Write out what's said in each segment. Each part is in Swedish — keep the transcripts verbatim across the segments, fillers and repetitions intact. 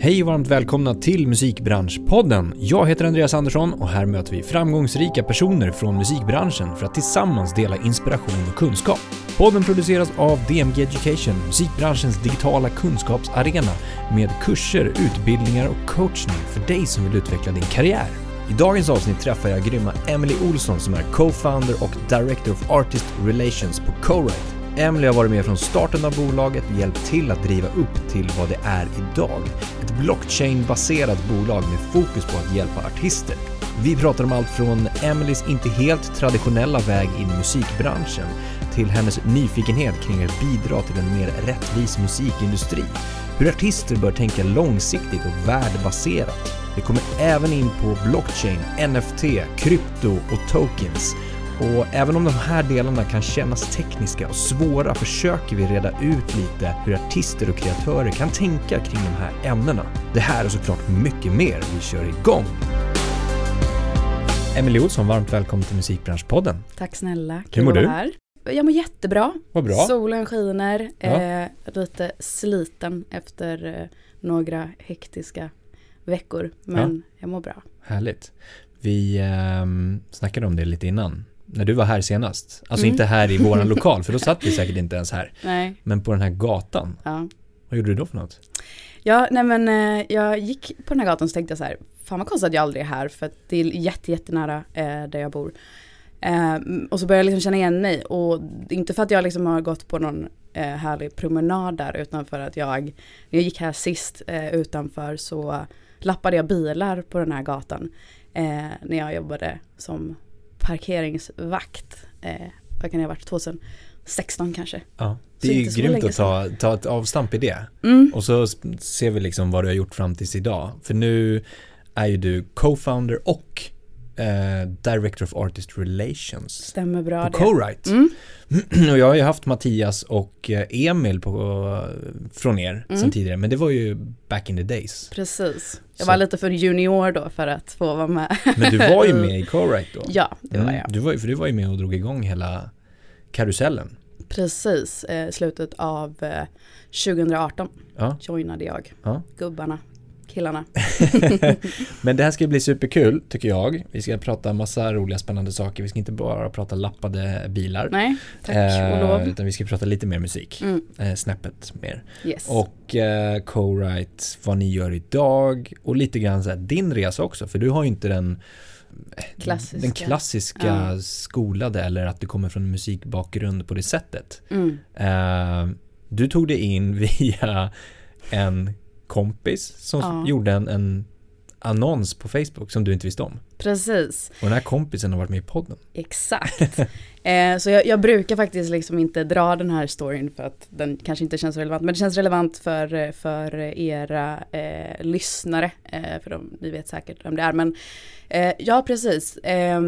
Hej och varmt välkomna till Musikbranschpodden. Jag heter Andreas Andersson och här möter vi framgångsrika personer från musikbranschen för att tillsammans dela inspiration och kunskap. Podden produceras av D M G Education, musikbranschens digitala kunskapsarena med kurser, utbildningar och coachning för dig som vill utveckla din karriär. I dagens avsnitt träffar jag grymma Emelie Olsson som är co-founder och director of artist relations på Corite. Emelie har varit med från starten av bolaget och hjälpt till att driva upp till vad det är idag. Ett blockchain-baserat bolag med fokus på att hjälpa artister. Vi pratar om allt från Emelies inte helt traditionella väg in i musikbranschen till hennes nyfikenhet kring att bidra till en mer rättvis musikindustri. Hur artister bör tänka långsiktigt och värdebaserat. Vi kommer även in på blockchain, N F T, krypto och tokens. Och även om de här delarna kan kännas tekniska och svåra försöker vi reda ut lite hur artister och kreatörer kan tänka kring de här ämnena. Det här är såklart mycket mer. Vi kör igång! Emelie Olsson, varmt välkommen till Musikbranschpodden. Tack snälla. Hur mår du? Här. Jag mår jättebra. Vad bra. Solen skiner. Ja. Eh, lite sliten efter eh, några hektiska veckor. Men ja. Jag mår bra. Härligt. Vi eh, snackade om det lite innan. När du var här senast. Alltså mm. inte här i våran lokal, för då satt vi säkert inte ens här. Nej. Men på den här gatan. Ja. Vad gjorde du då för något? Ja, nej men eh, jag gick på den här gatan och tänkte så här, fan vad konstigt att jag aldrig är här för att det är jätte, jättenära eh, där jag bor. Eh, och så började jag liksom känna igen mig. Och inte för att jag liksom har gått på någon eh, härlig promenad där utan för att jag, när jag gick här sist eh, utanför så lappade jag bilar på den här gatan eh, när jag jobbade som parkeringsvakt. Eh, vad kan det ha varit? tjugohundrasexton kanske. Ja, det är ju grymt att ta, ta ett avstamp i det. Mm. Och så ser vi liksom vad du har gjort fram tills idag. För nu är ju du co-founder och eh, director of artist relations. Stämmer bra på det. Corite. Mm. Och jag har ju haft Mattias och Emil på, från er mm. sen tidigare. Men det var ju back in the days. Precis. Jag var så. Lite för junior då för att få vara med. Men du var ju med i Corite då. Ja, det mm. var jag. Du var, för du var ju med och drog igång hela karusellen. Precis. Eh, slutet av eh, tjugohundraarton ja. joinade jag. Ja. Gubbarna. Killarna. Men det här ska bli superkul tycker jag. Vi ska prata massa roliga spännande saker. Vi ska inte bara prata lappade bilar. Nej, tack eh, och lov. Utan vi ska prata lite mer musik. Mm. Eh, snäppet mer. Yes. Och eh, Corite, vad ni gör idag. Och lite grann så här, din resa också. För du har ju inte den klassiska, den klassiska mm. skolade eller att du kommer från en musikbakgrund på det sättet. Mm. Eh, du tog dig in via en kompis som ja. gjorde en, en annons på Facebook som du inte visste om. Precis. Och den här kompisen har varit med i podden. Exakt. eh, så jag, jag brukar faktiskt liksom inte dra den här storyn för att den kanske inte känns relevant. Men det känns relevant för, för era eh, lyssnare. Eh, för de, ni vet säkert vem det är. Men eh, ja, precis. Eh,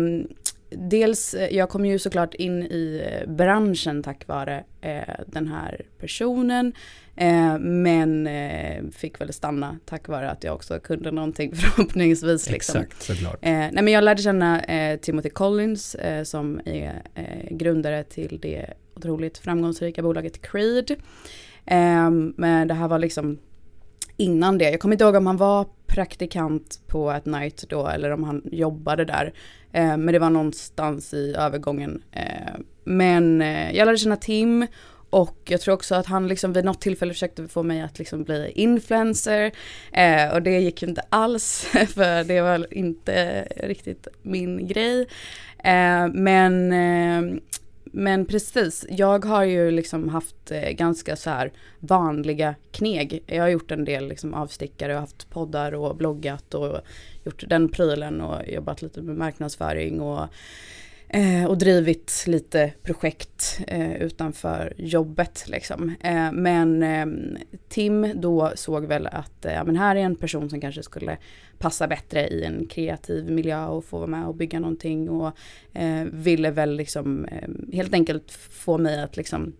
dels, jag kom ju såklart in i branschen tack vare eh, den här personen. Eh, men eh, fick väl stanna tack vare att jag också kunde någonting förhoppningsvis. Liksom. Exakt, såklart. Eh, nej, men jag lärde känna eh, Timothy Collins eh, som är eh, grundare till det otroligt framgångsrika bolaget Creed. Eh, men det här var liksom innan det. Jag kommer inte ihåg om han var praktikant på ett night då eller om han jobbade där. Eh, men det var någonstans i övergången. Eh, men eh, jag lärde känna Tim. Och jag tror också att han liksom vid något tillfälle försökte få mig att liksom bli influencer. Eh, och det gick ju inte alls, för det var inte riktigt min grej. Eh, men, eh, men precis, jag har ju liksom haft ganska så här vanliga kneg. Jag har gjort en del liksom avstickare och haft poddar och bloggat och gjort den prylen och jobbat lite med marknadsföring och... och drivit lite projekt eh, utanför jobbet. Liksom. Eh, men eh, Tim då såg väl att eh, men här är en person som kanske skulle passa bättre i en kreativ miljö och få vara med och bygga någonting. Och eh, ville väl liksom, eh, helt enkelt få mig att liksom,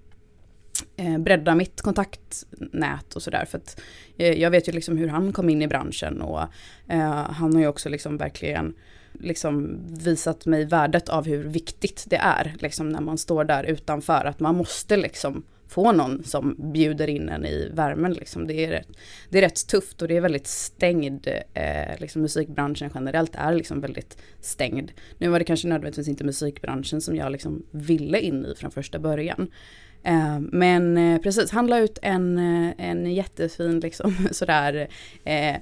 eh, bredda mitt kontaktnät och sådär. För att, eh, jag vet ju liksom hur han kom in i branschen och eh, han har ju också liksom verkligen... liksom visat mig värdet av hur viktigt det är liksom när man står där utanför att man måste liksom få någon som bjuder in en i värmen. Liksom. Det, är rätt, det är rätt tufft och det är väldigt stängd. Eh, liksom musikbranschen generellt är liksom väldigt stängd. Nu var det kanske nödvändigtvis inte musikbranschen som jag liksom ville in i från första början. Eh, men eh, precis, handla ut en, en jättefin liksom, sådär, eh,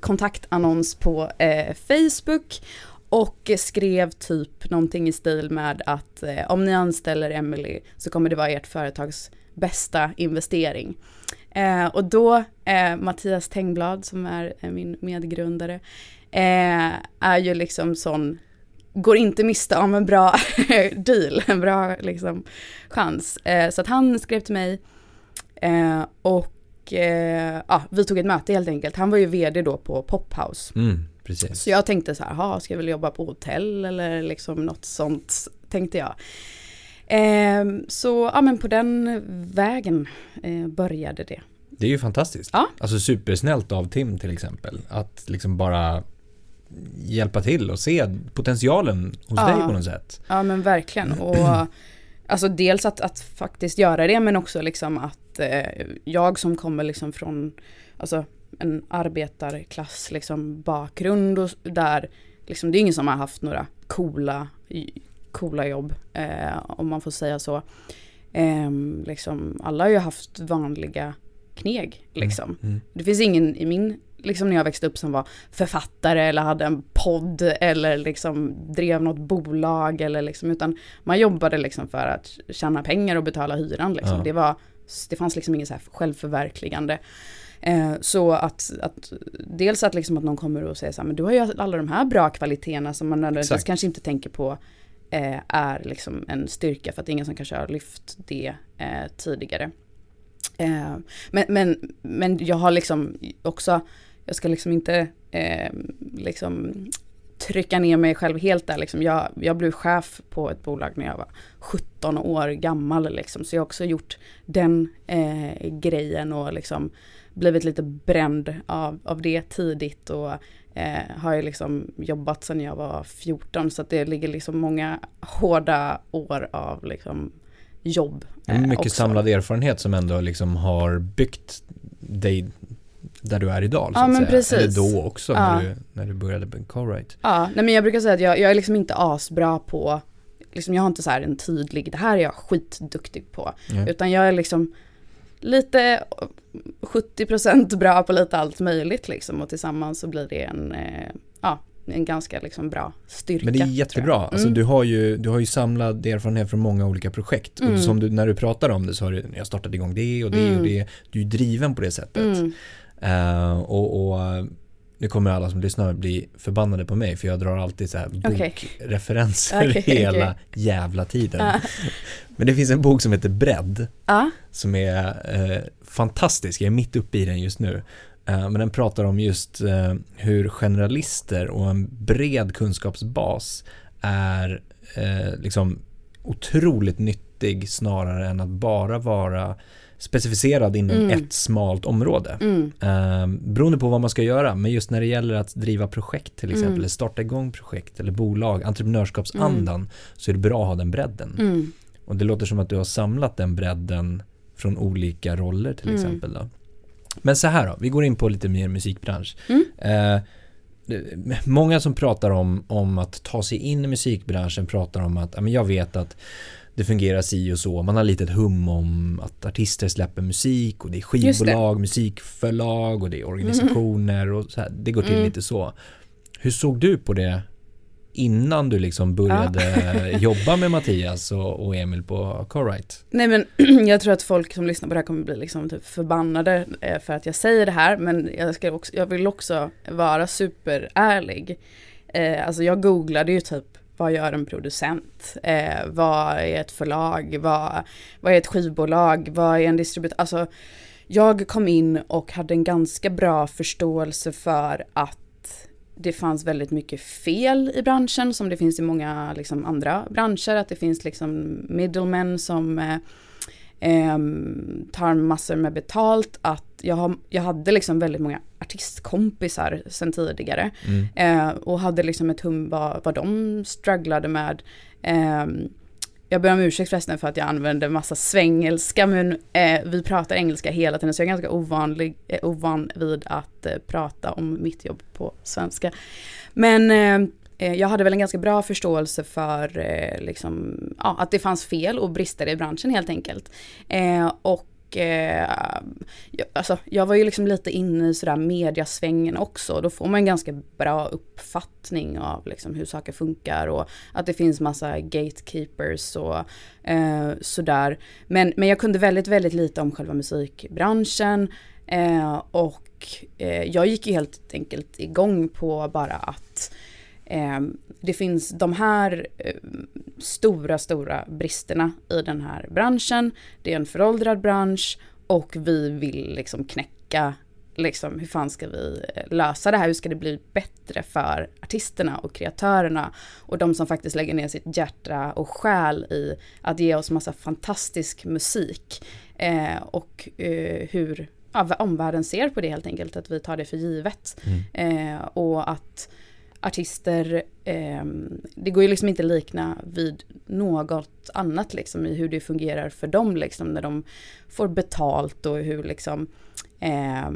kontaktannons på eh, Facebook. Och skrev typ någonting i stil med att eh, om ni anställer Emelie så kommer det vara ert företags bästa investering. Eh, och då eh, Mattias Tengblad som är eh, min medgrundare eh, är ju liksom sån, går inte miste om en bra deal, en bra liksom, chans. Eh, så att han skrev till mig eh, och eh, ja, vi tog ett möte helt enkelt. Han var ju vd då på Pop House. Mm. Precis. Så jag tänkte så här, ha, ska jag väl jobba på hotell eller liksom något sånt, tänkte jag. Eh, så ja, men på den vägen eh, började det. Det är ju fantastiskt. Ja. Alltså supersnällt av Tim till exempel, att liksom bara hjälpa till och se potentialen hos ja. dig på något sätt. Ja, men verkligen. Och alltså dels att, att faktiskt göra det, men också liksom att eh, jag som kommer liksom från, alltså en arbetarklass liksom bakgrund och där liksom, det är ingen som har haft några coola, coola jobb eh, om man får säga så. Eh, liksom, alla har ju haft vanliga kneg liksom. Mm. Mm. Det finns ingen i min liksom, när jag växte upp som var författare eller hade en podd eller liksom drev något bolag eller liksom, utan man jobbade liksom för att tjäna pengar och betala hyran liksom. Ja. Det var, det fanns liksom ingen så här självförverkligande. Eh, så att, att dels att, liksom att någon kommer och säger så här, men du har ju alla de här bra kvaliteterna som man nödvändigtvis kanske inte tänker på eh, är liksom en styrka för att ingen som kanske har lyft det eh, tidigare. Eh, men, men, men jag har liksom också, jag ska liksom inte eh, liksom trycka ner mig själv helt där. Liksom. Jag, jag blev chef på ett bolag när jag var sjutton år gammal. Liksom. Så jag har också gjort den eh, grejen och liksom blivit lite bränd av, av det tidigt och eh, har ju liksom jobbat sedan jag var fjorton, så att det ligger liksom många hårda år av liksom jobb. Eh, Mycket också. Samlad erfarenhet som ändå liksom har byggt dig där du är idag, så ja, att men säga. Precis. Eller då också, ja. när, du, när du började på Corite. Ja, nej, men jag brukar säga att jag, jag är liksom inte asbra på, liksom jag har inte så här en tydlig, det här är jag skitduktig på, mm. utan jag är liksom lite sjuttio procent bra på lite allt möjligt liksom, och tillsammans så blir det en eh, ja, en ganska liksom bra styrka. Men det är jättebra. Mm. Alltså, du har ju du har ju samlat erfarenhet från många olika projekt, mm. och som du, när du pratar om det så har du, jag startat igång det och det mm. och det, du är driven på det sättet. Mm. Uh, och, och nu kommer alla som lyssnar bli förbannade på mig, för jag drar alltid så här bokreferenser okay. okay, hela okay. jävla tiden. Uh. Men det finns en bok som heter Bredd, uh. som är uh, fantastisk. Jag är mitt uppe i den just nu. Uh, men den pratar om just uh, hur generalister och en bred kunskapsbas är uh, liksom otroligt nyttig, snarare än att bara vara specificerad inom mm. ett smalt område. Mm. Um, beroende på vad man ska göra, men just när det gäller att driva projekt till exempel, mm. eller starta igång projekt eller bolag, entreprenörskapsandan, mm. så är det bra att ha den bredden. Mm. Och det låter som att du har samlat den bredden från olika roller till mm. exempel då. Men så här då, vi går in på lite mer musikbransch. Mm. Uh, många som pratar om, om att ta sig in i musikbranschen pratar om att, ja, men jag vet att det fungerar si och så. Man har lite ett hum om att artister släpper musik och det är skivbolag, det. musikförlag och det är organisationer mm. och så här. Det går till mm. lite så. Hur såg du på det innan du liksom började ja. jobba med Mattias och, och Emil på Corite? Nej, men jag tror att folk som lyssnar på det här kommer bli liksom typ förbannade för att jag säger det här, men jag, ska också, jag vill också vara superärlig. Eh, alltså jag googlade ju typ, vad gör en producent? Eh, vad är ett förlag? Vad, vad är ett skivbolag? Vad är en distributör? Alltså, jag kom in och hade en ganska bra förståelse för att det fanns väldigt mycket fel i branschen, som det finns i många liksom, andra branscher. Att det finns liksom, middlemen som eh, eh, tar massor med betalt. Att jag, har, jag hade liksom väldigt många artistkompisar sen tidigare mm. eh, och hade liksom ett hum vad, vad de strugglade med eh, Jag ber om ursäkt förresten för att jag använder massa svängelska, men eh, vi pratar engelska hela tiden, så jag är ganska ovanlig, eh, ovan vid att eh, prata om mitt jobb på svenska. Men eh, jag hade väl en ganska bra förståelse för eh, liksom, ja, att det fanns fel och brister i branschen helt enkelt. Eh, och Eh, jag, alltså, jag var ju liksom lite inne i sådär mediasvängen också. Då får man en ganska bra uppfattning av liksom hur saker funkar och att det finns massa gatekeepers och eh, sådär. Men, men jag kunde väldigt, väldigt lite om själva musikbranschen eh, och eh, jag gick ju helt enkelt igång på bara att eh, det finns de här eh, stora, stora bristerna i den här branschen. Det är en föråldrad bransch och vi vill liksom knäcka, liksom, hur fan ska vi lösa det här? Hur ska det bli bättre för artisterna och kreatörerna och de som faktiskt lägger ner sitt hjärta och själ i att ge oss massa fantastisk musik eh, och eh, hur ja, omvärlden ser på det helt enkelt, att vi tar det för givet. Mm. Eh, och att artister, eh, det går ju liksom inte likna vid något annat liksom, i hur det fungerar för dem liksom, när de får betalt och hur liksom eh,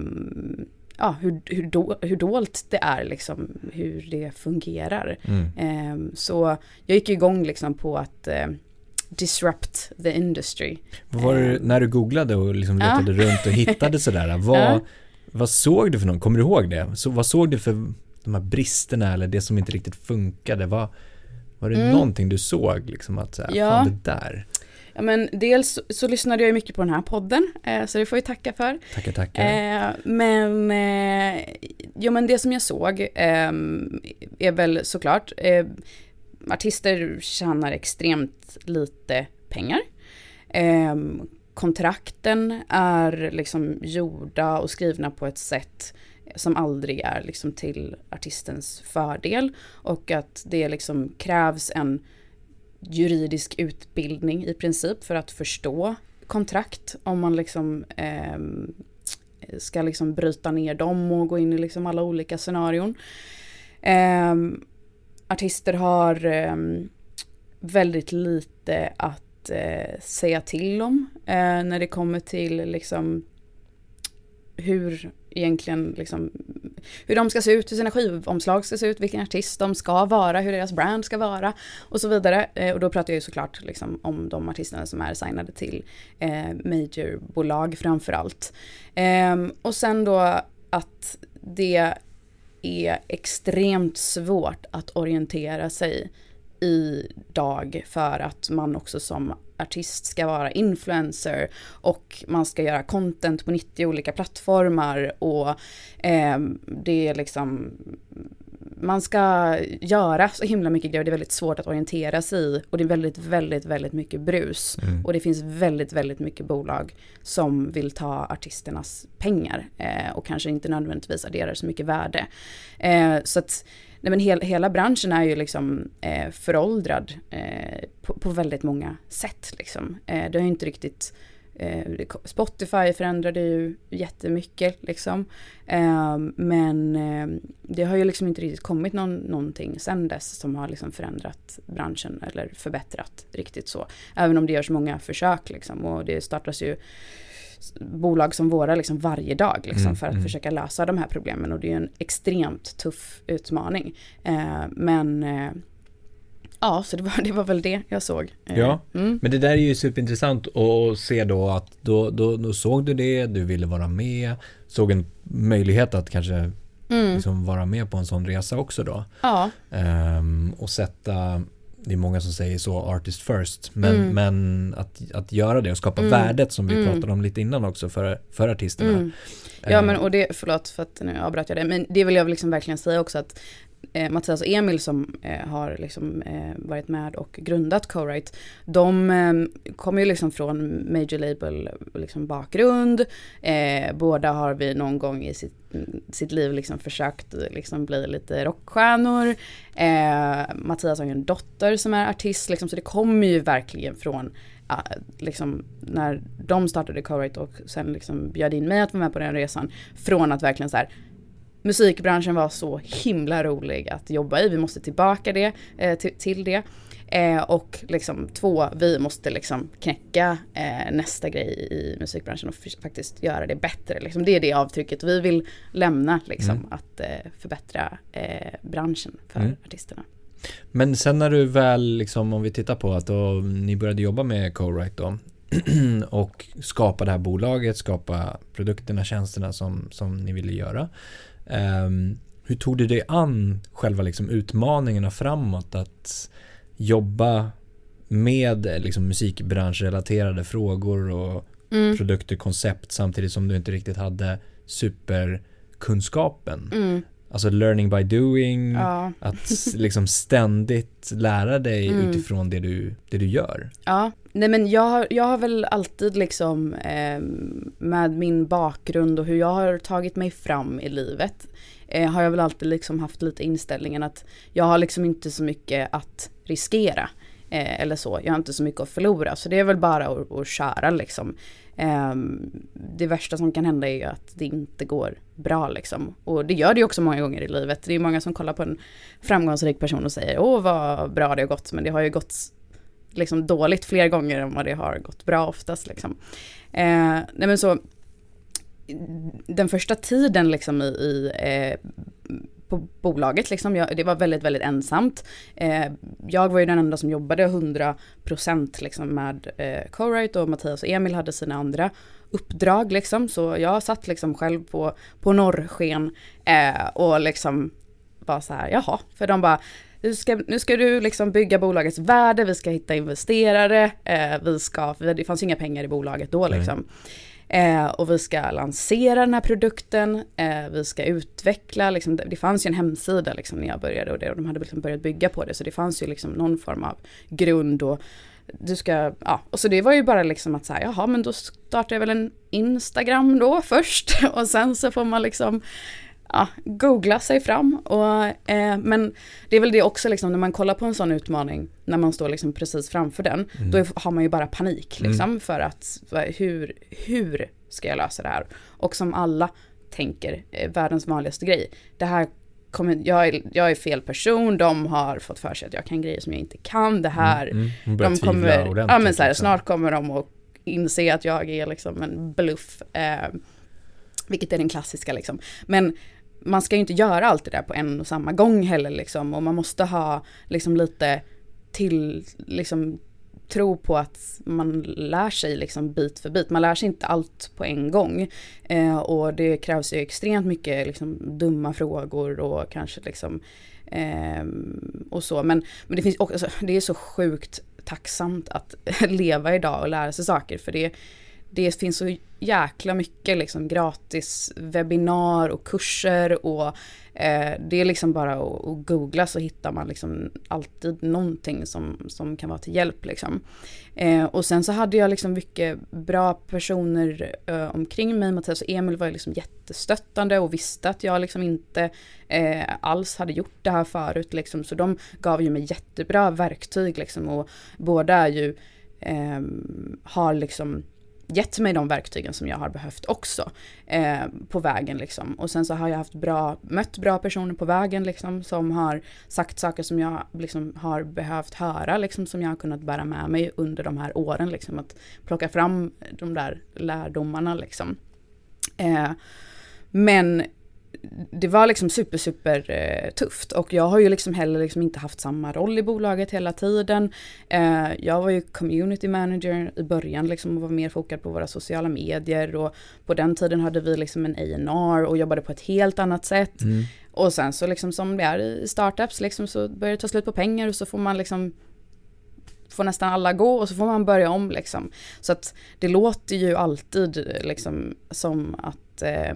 ja, hur, hur, do, hur dolt det är liksom, hur det fungerar. Mm. eh, så jag gick igång liksom på att eh, disrupt the industry. Var eh, du, när du googlade och liksom letade ja. runt och hittade sådär, vad, ja. vad såg du för någon? Kommer du ihåg det? Så, vad såg du för de här bristerna eller det som inte riktigt funkade? Var, var det mm. någonting du såg? Liksom att säga, ja. fan det där. Ja, men dels så, så lyssnade jag ju mycket på den här podden. Eh, så det får jag tacka för. Tackar, tackar. Eh, men, eh, ja, men det som jag såg eh, är väl såklart. Eh, artister tjänar extremt lite pengar. Eh, kontrakten är liksom gjorda och skrivna på ett sätt som aldrig är liksom till artistens fördel, och att det liksom krävs en juridisk utbildning i princip för att förstå kontrakt om man liksom eh, ska liksom bryta ner dem och gå in i liksom alla olika scenarion. Eh, artister har eh, väldigt lite att eh, säga till om eh, när det kommer till liksom hur egentligen liksom, hur de ska se ut, hur sina skivomslag ska se ut, vilken artist de ska vara, hur deras brand ska vara och så vidare. Eh, och då pratar jag ju såklart liksom om de artisterna som är signade till eh, majorbolag framförallt. Eh, och sen då att det är extremt svårt att orientera sig idag, för att man också som artist ska vara influencer och man ska göra content på nittio olika plattformar och eh, det är liksom, man ska göra så himla mycket grejer. Det är väldigt svårt att orientera sig i och det är väldigt, väldigt, väldigt mycket brus. Mm. Och det finns väldigt, väldigt mycket bolag som vill ta artisternas pengar eh, och kanske inte nödvändigtvis adderar så mycket värde. Eh, så att Nej, men hela, hela branschen är ju liksom eh, föråldrad eh, på, på väldigt många sätt. Liksom. Eh, det är ju inte riktigt... Eh, Spotify förändrade ju jättemycket. Liksom. Eh, men eh, det har ju liksom inte riktigt kommit någon, någonting sen dess som har liksom förändrat branschen eller förbättrat riktigt så. Även om det görs många försök. Liksom, och det startas ju bolag som våra liksom varje dag liksom, mm, för att mm. försöka lösa de här problemen, och det är en extremt tuff utmaning. Eh, men eh, ja, så det var, det var väl det jag såg. Eh, ja, mm. Men det där är ju superintressant att se då, att då, då, då såg du det, du ville vara med, såg en möjlighet att kanske mm. liksom vara med på en sån resa också då. Ja. Eh, och sätta... Det är många som säger så, artist first, men, mm. men att, att göra det och skapa mm. värdet som vi mm. pratade om lite innan också för, för artisterna. Mm. Ja, men och det, förlåt för att nu avbröt jag det, men det vill jag liksom verkligen säga också, att eh, Mattias och Emil som eh, har liksom, eh, varit med och grundat Corite, de eh, kommer ju liksom från major label liksom bakgrund. Eh, båda har vi någon gång i sitt sitt liv liksom försökt liksom bli lite rockstjärnor. Eh, Mattias har ju en dotter som är artist liksom, så det kommer ju verkligen från äh, liksom, när de startade Corite och sen liksom bjöd in mig att vara med på den resan, från att verkligen så här, musikbranschen var så himla rolig att jobba i, vi måste tillbaka det, eh, till, till det. Eh, och liksom två, vi måste liksom knäcka eh, nästa grej i musikbranschen och f- faktiskt göra det bättre. Liksom. Det är det avtrycket vi vill lämna, liksom, mm. att eh, förbättra eh, branschen för mm. artisterna. Men sen när du väl, liksom, om vi tittar på att då, ni började jobba med Corite då, och skapa det här bolaget, skapa produkterna, tjänsterna som, som ni ville göra. Um, hur tog du dig an själva, liksom, utmaningarna framåt att jobba med, liksom, musikbranschrelaterade frågor och mm. produkter, koncept, samtidigt som du inte riktigt hade superkunskapen? Mm. Alltså learning by doing, ja. Att liksom ständigt lära dig mm. utifrån det du, det du gör. Ja, nej, men jag har, jag har väl alltid liksom eh, med min bakgrund och hur jag har tagit mig fram i livet eh, har jag väl alltid liksom haft lite inställningen att jag har liksom inte så mycket att riskera eh, eller så. Jag har inte så mycket att förlora, så det är väl bara att, att köra liksom. Det värsta som kan hända är ju att det inte går bra liksom. Och det gör det ju också många gånger i livet. Det är många som kollar på en framgångsrik person och säger åh vad bra det har gått, men det har ju gått liksom dåligt fler gånger än vad det har gått bra oftast liksom. Eh, nej men så den första tiden liksom i, i eh, på bolaget liksom, jag, det var väldigt väldigt ensamt. Eh, jag var ju den enda som jobbade hundra procent liksom med eh, Corite, och Mattias och Emil hade sina andra uppdrag liksom, så jag satt liksom själv på på Norrsken eh, och liksom bara så här, jaha, för de bara Nu ska, nu ska du liksom bygga bolagets värde, vi ska hitta investerare, eh, vi ska, det fanns inga pengar i bolaget då liksom. Mm. Eh, och vi ska lansera den här produkten, eh, vi ska utveckla, liksom, det, det fanns ju en hemsida liksom, när jag började och, det, och de hade liksom börjat bygga på det, så det fanns ju liksom någon form av grund och du ska, ja, och så det var ju bara liksom att säga, jaha, men då startar jag väl en Instagram då först och sen så får man liksom ja, googla sig fram och, eh, men det är väl det också liksom, när man kollar på en sån utmaning, när man står liksom precis framför den, mm. då har man ju bara panik liksom, mm. för att hur, hur ska jag lösa det här? Och som alla tänker, eh, världens vanligaste grej, det här kommer, jag, är, jag är fel person, de har fått för sig att jag kan grejer som jag inte kan, det här, mm. Mm. de kommer, ja, men så här, snart kommer de att inse att jag är liksom en bluff, eh, vilket är den klassiska liksom, men man ska ju inte göra allt det där på en och samma gång heller liksom, och man måste ha liksom lite till liksom tro på att man lär sig liksom bit för bit. Man lär sig inte allt på en gång eh, och det krävs ju extremt mycket liksom dumma frågor och kanske liksom eh, och så, men, men det finns också, det är så sjukt tacksamt att leva idag och lära sig saker, för det Det finns så jäkla mycket liksom gratis webbinar och kurser och eh, det är liksom bara att, att googla, så hittar man liksom alltid någonting som, som kan vara till hjälp liksom. Eh, och sen så hade jag liksom mycket bra personer eh, omkring mig. Mattias och Emil var ju liksom jättestöttande och visste att jag liksom inte eh, alls hade gjort det här förut liksom. Så de gav ju mig jättebra verktyg liksom, och båda ju eh, har liksom gett mig de verktygen som jag har behövt också eh, på vägen liksom. Och sen så har jag haft bra, mött bra personer på vägen liksom, som har sagt saker som jag liksom har behövt höra liksom, som jag har kunnat bära med mig under de här åren liksom, att plocka fram de där lärdomarna liksom. Eh, men det var liksom super super eh, tufft, och jag har ju liksom heller liksom inte haft samma roll i bolaget hela tiden. Eh, jag var ju community manager i början liksom, och var mer fokuserad på våra sociala medier, och på den tiden hade vi liksom en A and R och jobbade på ett helt annat sätt. Mm. Och sen så liksom, som det är i startups liksom, så börjar det ta slut på pengar och så får man liksom får nästan alla gå och så får man börja om liksom. Så att det låter ju alltid liksom som att eh,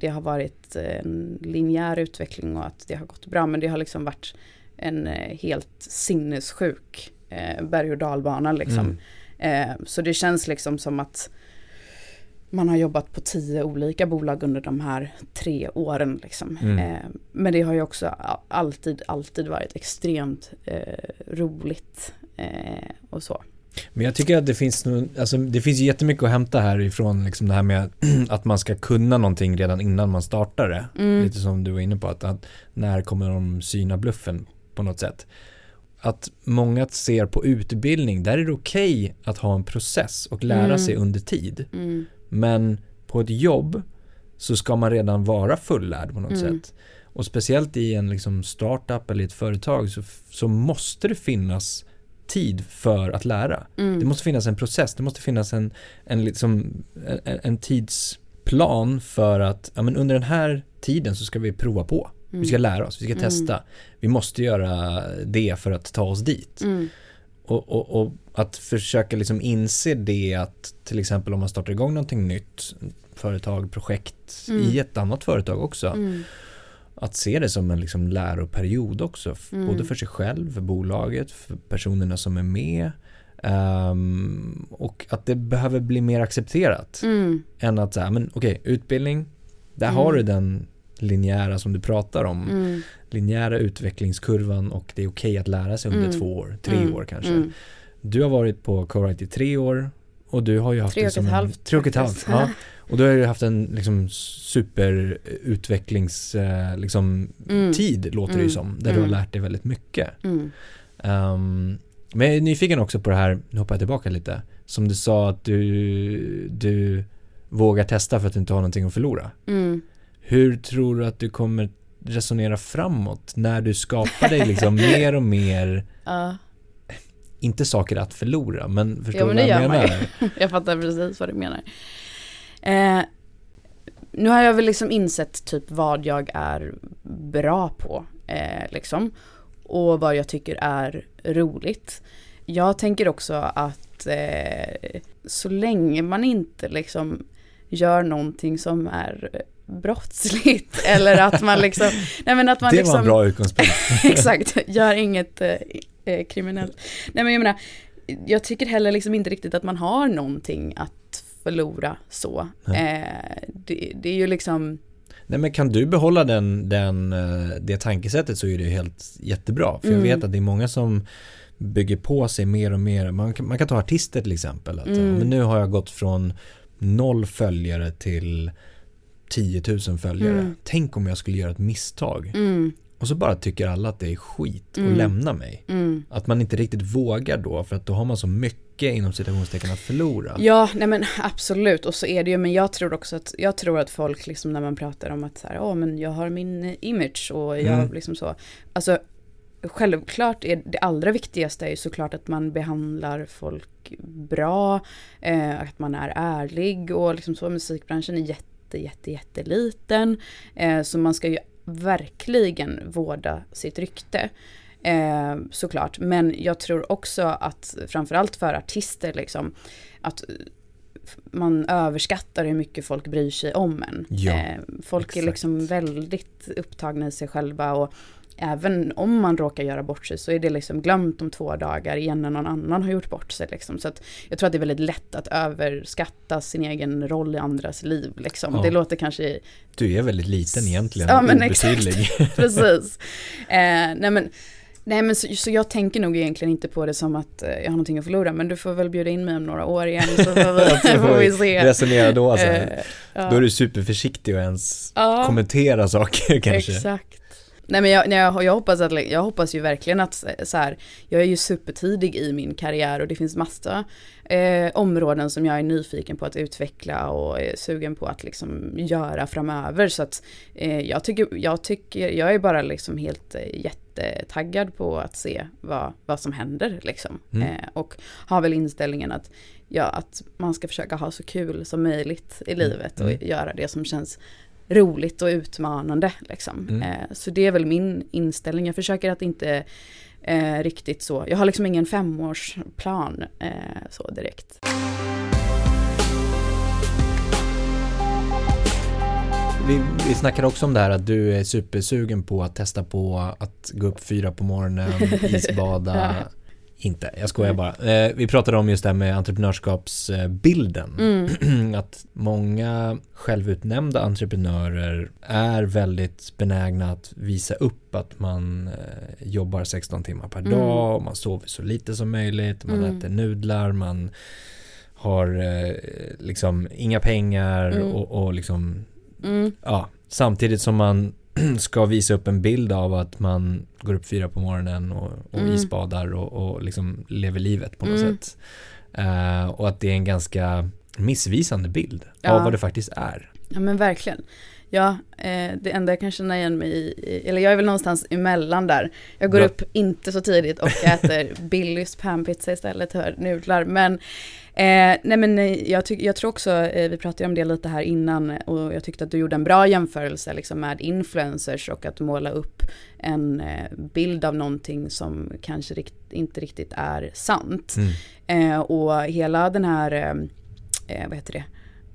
det har varit en linjär utveckling och att det har gått bra, men det har liksom varit en helt sinnessjuk eh, berg- och dalbana liksom. Mm. Eh, så det känns liksom som att man har jobbat på tio olika bolag under de här tre åren liksom. Mm. Eh, men det har ju också alltid, alltid varit extremt eh, roligt eh, och så. Men jag tycker att det finns, alltså, det finns jättemycket att hämta härifrån liksom, det här med att man ska kunna någonting redan innan man startar det. Mm. Lite som du var inne på, att, att när kommer de syna bluffen på något sätt. att många ser på utbildning, där är det okej okay att ha en process och lära mm. sig under tid. Mm. Men på ett jobb så ska man redan vara fullärd på något mm. sätt. Och speciellt i en liksom startup eller ett företag så, så måste det finnas tid för att lära. Mm. Det måste finnas en process, det måste finnas en, en, liksom, en, en tidsplan för att ja, men under den här tiden så ska vi prova på. Mm. Vi ska lära oss, vi ska testa. Mm. Vi måste göra det för att ta oss dit. Mm. Och, och, och att försöka liksom inse det, att till exempel om man startar igång någonting nytt, företag, projekt mm. i ett annat företag också. Mm. Att se det som en liksom läroperiod också. Mm. Både för sig själv, för bolaget, för personerna som är med. Um, och att det behöver bli mer accepterat. Mm. Än att så här, men okej, okay, utbildning, där mm. har du den linjära som du pratar om. Mm. Linjära utvecklingskurvan, och det är okej okay att lära sig under mm. två år, tre mm. år kanske. Mm. Du har varit på Corite i tre år och du har ju haft det som en halvt, tre och ett halvt. Ja. Och du har ju haft en liksom superutvecklings liksom mm. tid, låter mm. det ju som, där mm. du har lärt dig väldigt mycket. Mm. Um, men jag är nyfiken också på det här, nu hoppar jag tillbaka lite, som du sa att du, du vågar testa för att du inte har någonting att förlora. Mm. Hur tror du att du kommer resonera framåt när du skapar dig liksom mer och mer uh. inte saker att förlora, men förstår jo, men du vad jag menar? Jag fattar precis vad du menar. Eh, nu har jag väl liksom insett typ vad jag är bra på eh, liksom, och vad jag tycker är roligt. Jag tänker också att eh, så länge man inte liksom gör någonting som är brottsligt eller att man liksom nej men att man det liksom, var en bra utgångspunkt. Exakt, gör inget eh, kriminellt. Nej men jag menar, jag tycker heller liksom inte riktigt att man har någonting att förlora så. Ja. Eh, det, det är ju liksom nej men kan du behålla den, den, det tankesättet så är det ju helt jättebra. För mm. jag vet att det är många som bygger på sig mer och mer. Man kan, man kan ta artister till exempel. Att, mm. men nu har jag gått från noll följare till tio tusen följare. Mm. Tänk om jag skulle göra ett misstag. Mm. Och så bara tycker alla att det är skit och mm. lämnar mig. Mm. Att man inte riktigt vågar då, för att då har man så mycket inom citationstecken att förlora. Ja, nej men absolut. Och så är det ju, men jag tror också att jag tror att folk liksom när man pratar om att så här, åh, men jag har min image och jag mm. liksom så. Alltså självklart är det allra viktigaste är ju såklart att man behandlar folk bra, eh, att man är ärlig och liksom så. Musikbranschen är jätte jätte, jätteliten. Eh, så man ska ju verkligen vårda sitt rykte. Eh, såklart. Men jag tror också att framförallt för artister liksom, att man överskattar hur mycket folk bryr sig om en. Ja, eh, folk exakt. Är liksom väldigt upptagna i sig själva, och även om man råkar göra bort sig så är det liksom glömt om två dagar igen när någon annan har gjort bort sig. Liksom. Så att jag tror att det är väldigt lätt att överskatta sin egen roll i andras liv. Liksom. Ja. Det låter kanske... Du är väldigt liten egentligen. Ja, men obetydlig. Exakt. Precis. Eh, nej men, nej men så, så jag tänker nog egentligen inte på det som att eh, jag har någonting att förlora, men du får väl bjuda in mig om några år igen så får vi, får vi se. Resonera då. Alltså. Eh, ja. Då är du superförsiktig och ens ja. kommentera saker kanske. Exakt. Nej men jag, jag, jag, hoppas att, jag hoppas ju verkligen att så här, jag är ju supertidig i min karriär och det finns massa eh, områden som jag är nyfiken på att utveckla och är sugen på att liksom göra framöver. Så att eh, jag, tycker, jag, tycker, jag är bara liksom helt eh, jättetaggad på att se vad, vad som händer liksom. Mm. Eh, och har väl inställningen att, ja, att man ska försöka ha så kul som möjligt i livet och mm. göra det som känns roligt och utmanande liksom. Mm. Eh, så det är väl min inställning. Jag försöker att inte eh, riktigt så. Jag har liksom ingen femårsplan eh, så direkt. Vi, vi snackar också om det här att du är supersugen på att testa på att gå upp fyra på morgonen, isbada. Ja. Inte, jag skojar bara. Eh, vi pratade om just det här med entreprenörskapsbilden. Mm. Att många självutnämnda entreprenörer är väldigt benägna att visa upp att man eh, jobbar sexton timmar per mm. dag, och man sover så lite som möjligt, man mm. äter nudlar, man har eh, liksom inga pengar mm. och, och liksom mm. ja, samtidigt som man ska visa upp en bild av att man går upp fyra på morgonen och, och mm. isbadar och, och liksom lever livet på något mm. sätt. Uh, och att det är en ganska missvisande bild ja. av vad det faktiskt är. Ja, men verkligen. Ja, eh, det enda jag kan känna igen mig i, eller jag är väl någonstans emellan där. Jag går ja. upp inte så tidigt och äter Billys panpizza istället för nudlar. Men, eh, nej, men jag, ty- jag tror också, eh, vi pratade om det lite här innan och jag tyckte att du gjorde en bra jämförelse liksom, med influencers och att måla upp en eh, bild av någonting som kanske rikt- inte riktigt är sant. Mm. Eh, och hela den här, eh, vad heter det?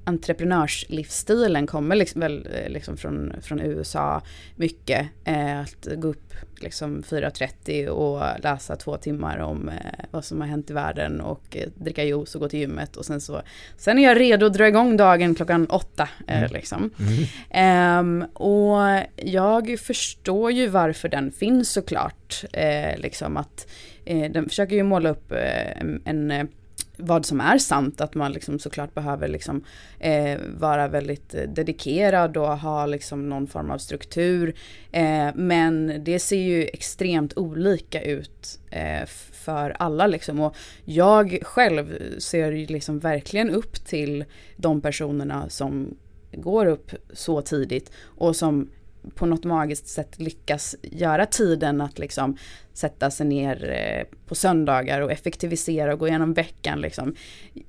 entreprenörslivsstilen kommer liksom, väl, liksom från, från U S A mycket. Eh, att gå upp liksom fyra trettio och läsa två timmar om eh, vad som har hänt i världen och eh, dricka juice och gå till gymmet. Och sen, så, sen är jag redo att dra igång dagen klockan åtta. Eh, mm. liksom. mm. Eh, och jag förstår ju varför den finns såklart. Eh, liksom att, eh, den försöker ju måla upp eh, en... en vad som är sant, att man liksom såklart behöver liksom, eh, vara väldigt dedikerad och ha liksom någon form av struktur. Eh, men det ser ju extremt olika ut eh, för alla. Liksom. Och jag själv ser ju liksom verkligen upp till de personerna som går upp så tidigt och som på något magiskt sätt lyckas göra tiden att liksom sätta sig ner på söndagar och effektivisera och gå igenom veckan. Liksom.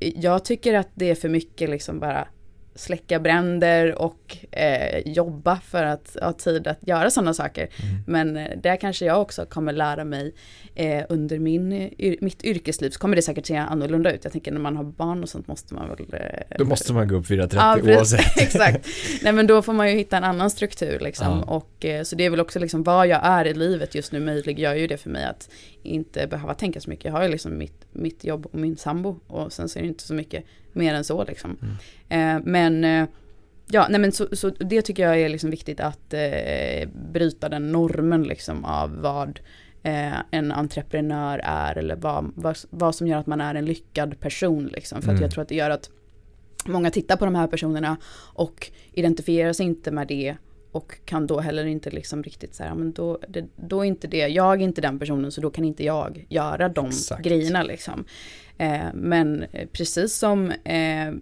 Jag tycker att det är för mycket liksom bara släcka bränder och eh, jobba för att ha tid att göra sådana saker. Mm. Men eh, där kanske jag också kommer lära mig eh, under min, yr, mitt yrkesliv så kommer det säkert se annorlunda ut. Jag tänker när man har barn och sånt måste man väl... Eh, då måste man gå upp fyra trettio ja, oavsett. Exakt. Nej, men då får man ju hitta en annan struktur. Liksom. Ja. Och, eh, så det är väl också liksom vad jag är i livet just nu möjliggör ju det för mig att inte behöva tänka så mycket. Jag har ju liksom mitt, mitt jobb och min sambo och sen så är det inte så mycket mer än så liksom. Mm. Eh, men eh, ja, nej men så, så det tycker jag är liksom viktigt att eh, bryta den normen liksom av vad eh, en entreprenör är eller vad, vad, vad som gör att man är en lyckad person liksom. För mm. att jag tror att det gör att många tittar på de här personerna och identifierar sig inte med det och kan då heller inte liksom riktigt så här, men då, det, då är inte det, jag är inte den personen så då kan inte jag göra de Exakt. grejerna liksom. Eh, men precis som eh,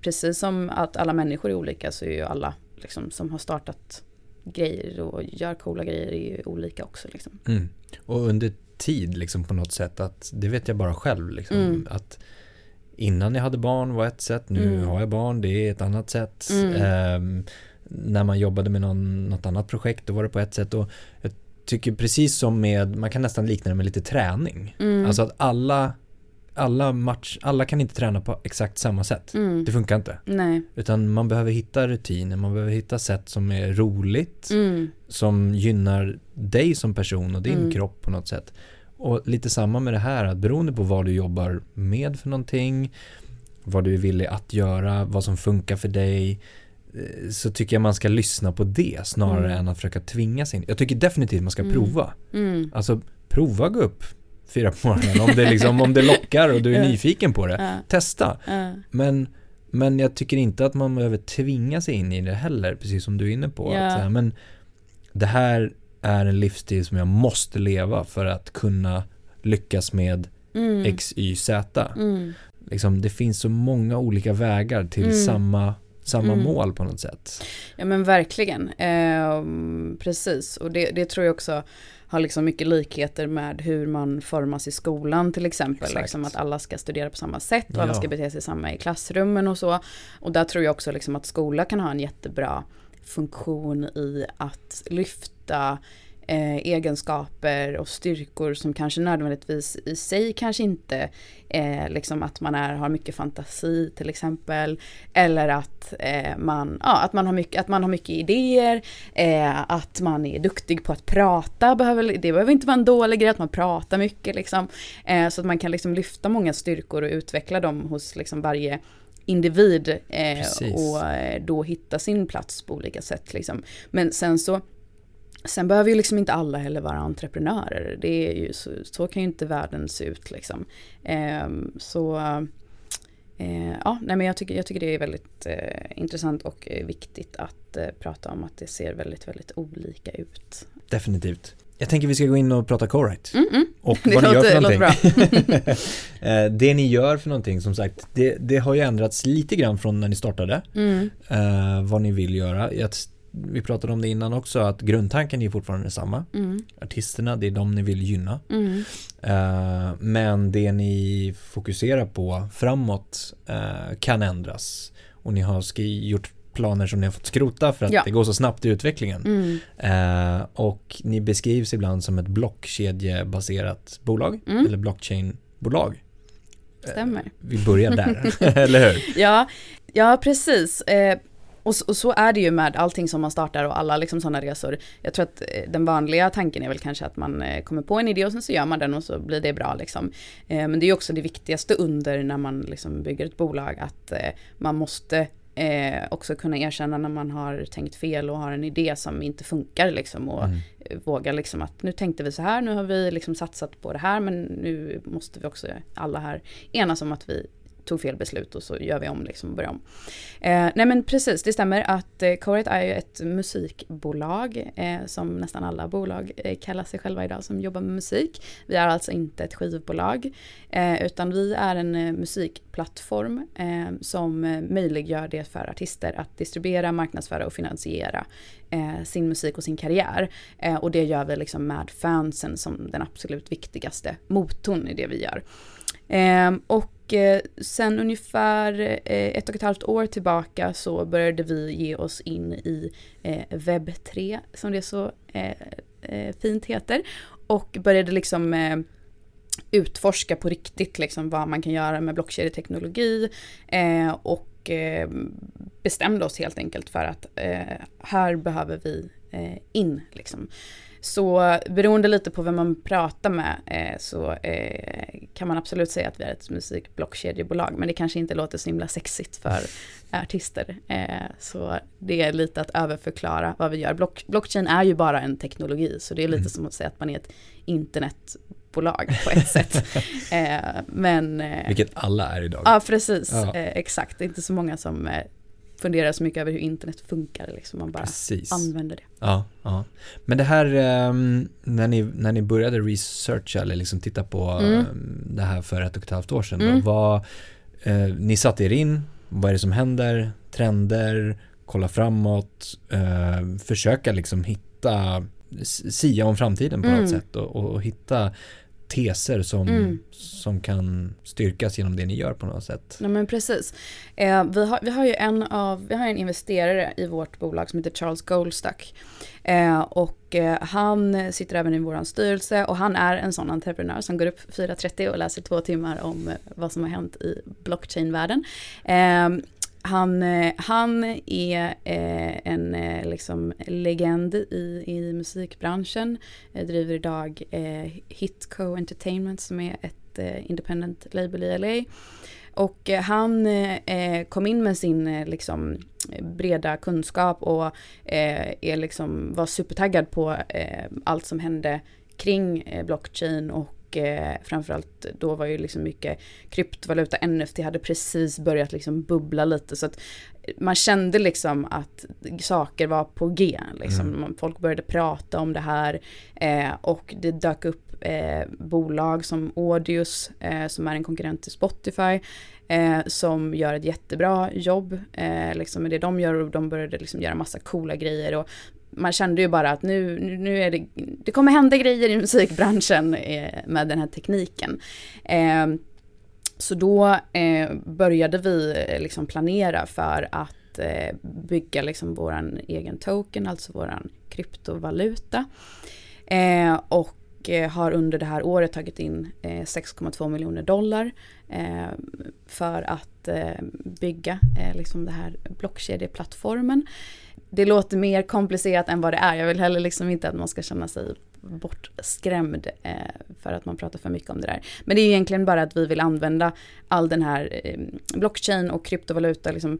precis som att alla människor är olika så är ju alla liksom, som har startat grejer och gör coola grejer är ju olika också liksom. Mm. Och under tid liksom på något sätt att, det vet jag bara själv liksom, mm. att innan jag hade barn var ett sätt, nu mm. har jag barn, det är ett annat sätt. Mm. Eh, när man jobbade med någon, något annat projekt då var det på ett sätt och jag tycker precis som med, man kan nästan likna det med lite träning. Mm. Alltså att alla alla match, alla kan inte träna på exakt samma sätt. Mm. Det funkar inte. Nej. Utan man behöver hitta rutiner, man behöver hitta sätt som är roligt, mm. som gynnar dig som person och din mm. kropp på något sätt. Och lite samma med det här, att beroende på vad du jobbar med för någonting, vad du är villig att göra, vad som funkar för dig, så tycker jag man ska lyssna på det snarare mm. än att försöka tvinga sig in. Jag tycker definitivt man ska mm. prova. Mm. Alltså prova gå upp fyra på morgonen om det, liksom, om det lockar och du är nyfiken på det. Ja. Testa. Ja. Men, men jag tycker inte att man behöver tvinga sig in i det heller, precis som du är inne på. Ja. Att så här, men det här är en livsstil som jag måste leva för att kunna lyckas med mm. X, Y, Z. Mm. Liksom, det finns så många olika vägar till mm. samma samma mm. mål på något sätt. Ja men verkligen. Eh, precis. Och det, det tror jag också har liksom mycket likheter med hur man formas i skolan till exempel. Liksom att alla ska studera på samma sätt och ja. alla ska bete sig samma i klassrummen och så. Och där tror jag också liksom att skola kan ha en jättebra funktion i att lyfta Eh, egenskaper och styrkor som kanske nödvändigtvis i sig kanske inte eh, liksom att man är, har mycket fantasi till exempel eller att, eh, man, ja, att, man, har mycket, att man har mycket idéer eh, att man är duktig på att prata behöver, det behöver inte vara en dålig grej att man pratar mycket liksom, eh, så att man kan liksom lyfta många styrkor och utveckla dem hos liksom varje individ eh, och eh, då hitta sin plats på olika sätt liksom. Men sen så Sen behöver ju liksom inte alla heller vara entreprenörer. Det är ju så, så kan ju inte världen se ut liksom. Eh, så Eh, ja, nej, men jag tycker, jag tycker det är väldigt eh, intressant och viktigt att eh, prata om att det ser väldigt, väldigt olika ut. Definitivt. Jag tänker vi ska gå in och prata Corite. Mm-mm. Och vad det ni låter, gör för någonting. Bra. Det ni gör för någonting, som sagt, det, det har ju ändrats lite grann från när ni startade. Mm. Uh, vad ni vill göra. Jag, vi pratade om det innan också, att grundtanken är fortfarande samma. Mm. Artisterna, det är de ni vill gynna. Mm. Uh, men det ni fokuserar på framåt uh, kan ändras. Och ni har skri- gjort planer som ni har fått skrota för att ja. det går så snabbt i utvecklingen. Mm. Eh, och ni beskrivs ibland som ett blockkedjebaserat bolag mm. eller blockchainbolag. Stämmer. Eh, vi börjar där, eller hur? Ja, ja precis. Eh, och, och så är det ju med allting som man startar och alla liksom sådana resor. Jag tror att den vanliga tanken är väl kanske att man kommer på en idé och sen så gör man den och så blir det bra. Liksom. Eh, men det är ju också det viktigaste under när man liksom bygger ett bolag, att eh, man måste Eh, också kunna erkänna när man har tänkt fel och har en idé som inte funkar liksom, och mm. våga liksom att nu tänkte vi så här, nu har vi liksom satsat på det här, men nu måste vi också alla här enas om att vi tog fel beslut och så gör vi om liksom, och börjar om. Eh, nej men precis, det stämmer att eh, Corite är ju ett musikbolag eh, som nästan alla bolag eh, kallar sig själva idag som jobbar med musik. Vi är alltså inte ett skivbolag eh, utan vi är en eh, musikplattform eh, som eh, möjliggör det för artister att distribuera, marknadsföra och finansiera eh, sin musik och sin karriär. Eh, och det gör vi liksom med fansen som den absolut viktigaste motorn i det vi gör. Eh, och eh, sen ungefär eh, ett och ett halvt år tillbaka så började vi ge oss in i eh, webb tre som det så eh, eh, fint heter, och började liksom eh, utforska på riktigt liksom, vad man kan göra med blockkedjeteknologi eh, och eh, bestämde oss helt enkelt för att eh, här behöver vi eh, in liksom. Så beroende lite på vem man pratar med eh, så eh, kan man absolut säga att vi är ett musikblockkedjebolag. Men det kanske inte låter så himla sexigt för artister. Eh, så det är lite att överförklara vad vi gör. Block, blockchain är ju bara en teknologi, så det är lite mm. som att säga att man är ett internetbolag på ett sätt. Eh, men, eh, vilket alla är idag. Ja, precis. Ja. Eh, exakt. Det är inte så många som Eh, funderar så mycket över hur internet funkar. Liksom. Man bara Precis. använder det. Ja, ja. Men det här, um, när, ni, när ni började researcha eller liksom titta på mm. um, det här för ett och ett halvt år sedan, mm. då, vad, uh, ni satte er in, vad är det som händer, trender, kolla framåt, uh, försöka liksom hitta, sia om framtiden på mm. något sätt och, och hitta teser som, mm. som kan styrkas genom det ni gör på något sätt. Nej, men precis. Eh, vi, har, vi har ju en, av, vi har en investerare i vårt bolag som heter Charles Goldstack. Eh, och eh, han sitter även i vår styrelse och han är en sån entreprenör som går upp fyra trettio och läser två timmar om vad som har hänt i blockchain-världen. Eh, Han, han är en liksom legend i, i musikbranschen. Jag driver idag Hitco Entertainment som är ett independent label i L A. Och han kom in med sin liksom breda kunskap och är liksom, var supertaggad på allt som hände kring blockchain och Och framförallt då var ju liksom mycket kryptovaluta, N F T hade precis börjat liksom bubbla lite, så att man kände liksom att saker var på G liksom. Mm. Folk började prata om det här eh, och det dök upp eh, bolag som Audius eh, som är en konkurrent till Spotify eh, som gör ett jättebra jobb eh, liksom med det de gör, och de började liksom göra massa coola grejer och man kände ju bara att nu, nu är det, det kommer hända grejer i musikbranschen eh, med den här tekniken. Eh, så då eh, började vi eh, liksom planera för att eh, bygga liksom vår egen token, alltså vår kryptovaluta. Eh, och har under det här året tagit in sex komma två miljoner dollar för att bygga liksom den här blockkedjeplattformen. Det låter mer komplicerat än vad det är. Jag vill heller liksom inte att man ska känna sig bortskrämd för att man pratar för mycket om det där. Men det är egentligen bara att vi vill använda all den här blockchain och kryptovaluta liksom,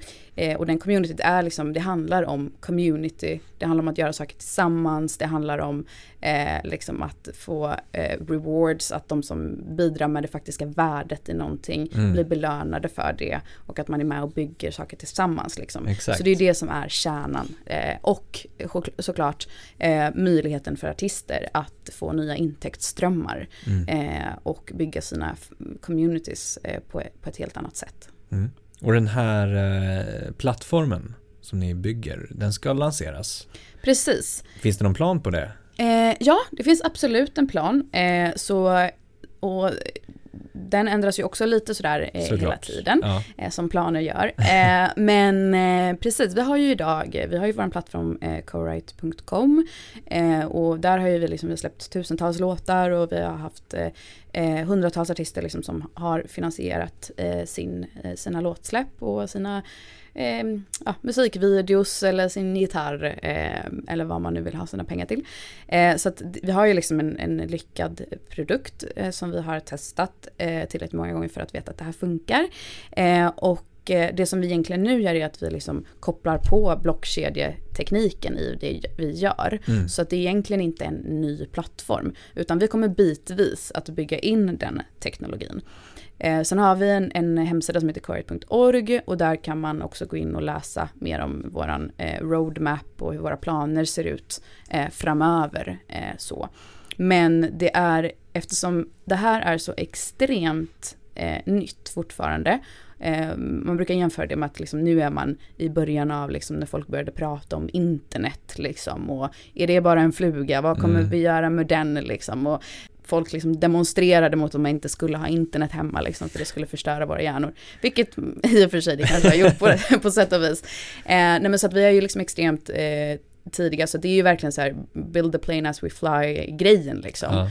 och den communityt är liksom, det handlar om community, det handlar om att göra saker tillsammans, det handlar om eh, liksom att få eh, rewards, att de som bidrar med det faktiska värdet i någon, någonting, mm. blir belönade för det och att man är med och bygger saker tillsammans. Liksom. Exakt. Så det är det som är kärnan. Eh, och såklart eh, möjligheten för artister att få nya intäktsströmmar mm. eh, och bygga sina communities eh, på, på ett helt annat sätt. Mm. Och den här eh, plattformen som ni bygger, den ska lanseras. Precis. Finns det någon plan på det? Eh, ja, det finns absolut en plan. Eh, så, och den ändras ju också lite sådär eh, hela tiden, ja. eh, som planer gör. Eh, men eh, precis, vi har ju idag, vi har ju vår plattform eh, corite punkt com eh, och där har ju vi, liksom, vi har släppt tusentals låtar och vi har haft eh, Eh, hundratals artister liksom som har finansierat eh, sin, eh, sina låtsläpp och sina eh, ja, musikvideos eller sin gitarr eh, eller vad man nu vill ha sina pengar till. Eh, så att vi har ju liksom en, en lyckad produkt eh, som vi har testat eh, tillräckligt många gånger för att veta att det här funkar. Eh, och det som vi egentligen nu gör är att vi liksom kopplar på blockkedjetekniken i det vi gör. Mm. Så att det är egentligen inte en ny plattform, utan vi kommer bitvis att bygga in den teknologin. Eh, sen har vi en, en hemsida som heter corite punkt org och där kan man också gå in och läsa mer om våran eh, roadmap och hur våra planer ser ut eh, framöver. Eh, så. Men det är, eftersom det här är så extremt eh, nytt fortfarande. Man brukar jämföra det med att liksom, nu är man i början av liksom, när folk började prata om internet. Liksom, och är det bara en fluga? Vad kommer mm. vi göra med den? Liksom? Och folk liksom, demonstrerade mot att man inte skulle ha internet hemma. Liksom, för det skulle förstöra våra hjärnor. Vilket i och för sig det kanske har gjort på, på sätt och vis. Eh, nej, men så att vi är ju liksom extremt... Eh, tidiga, så det är ju verkligen så här build the plane as we fly-grejen. Liksom. Ja.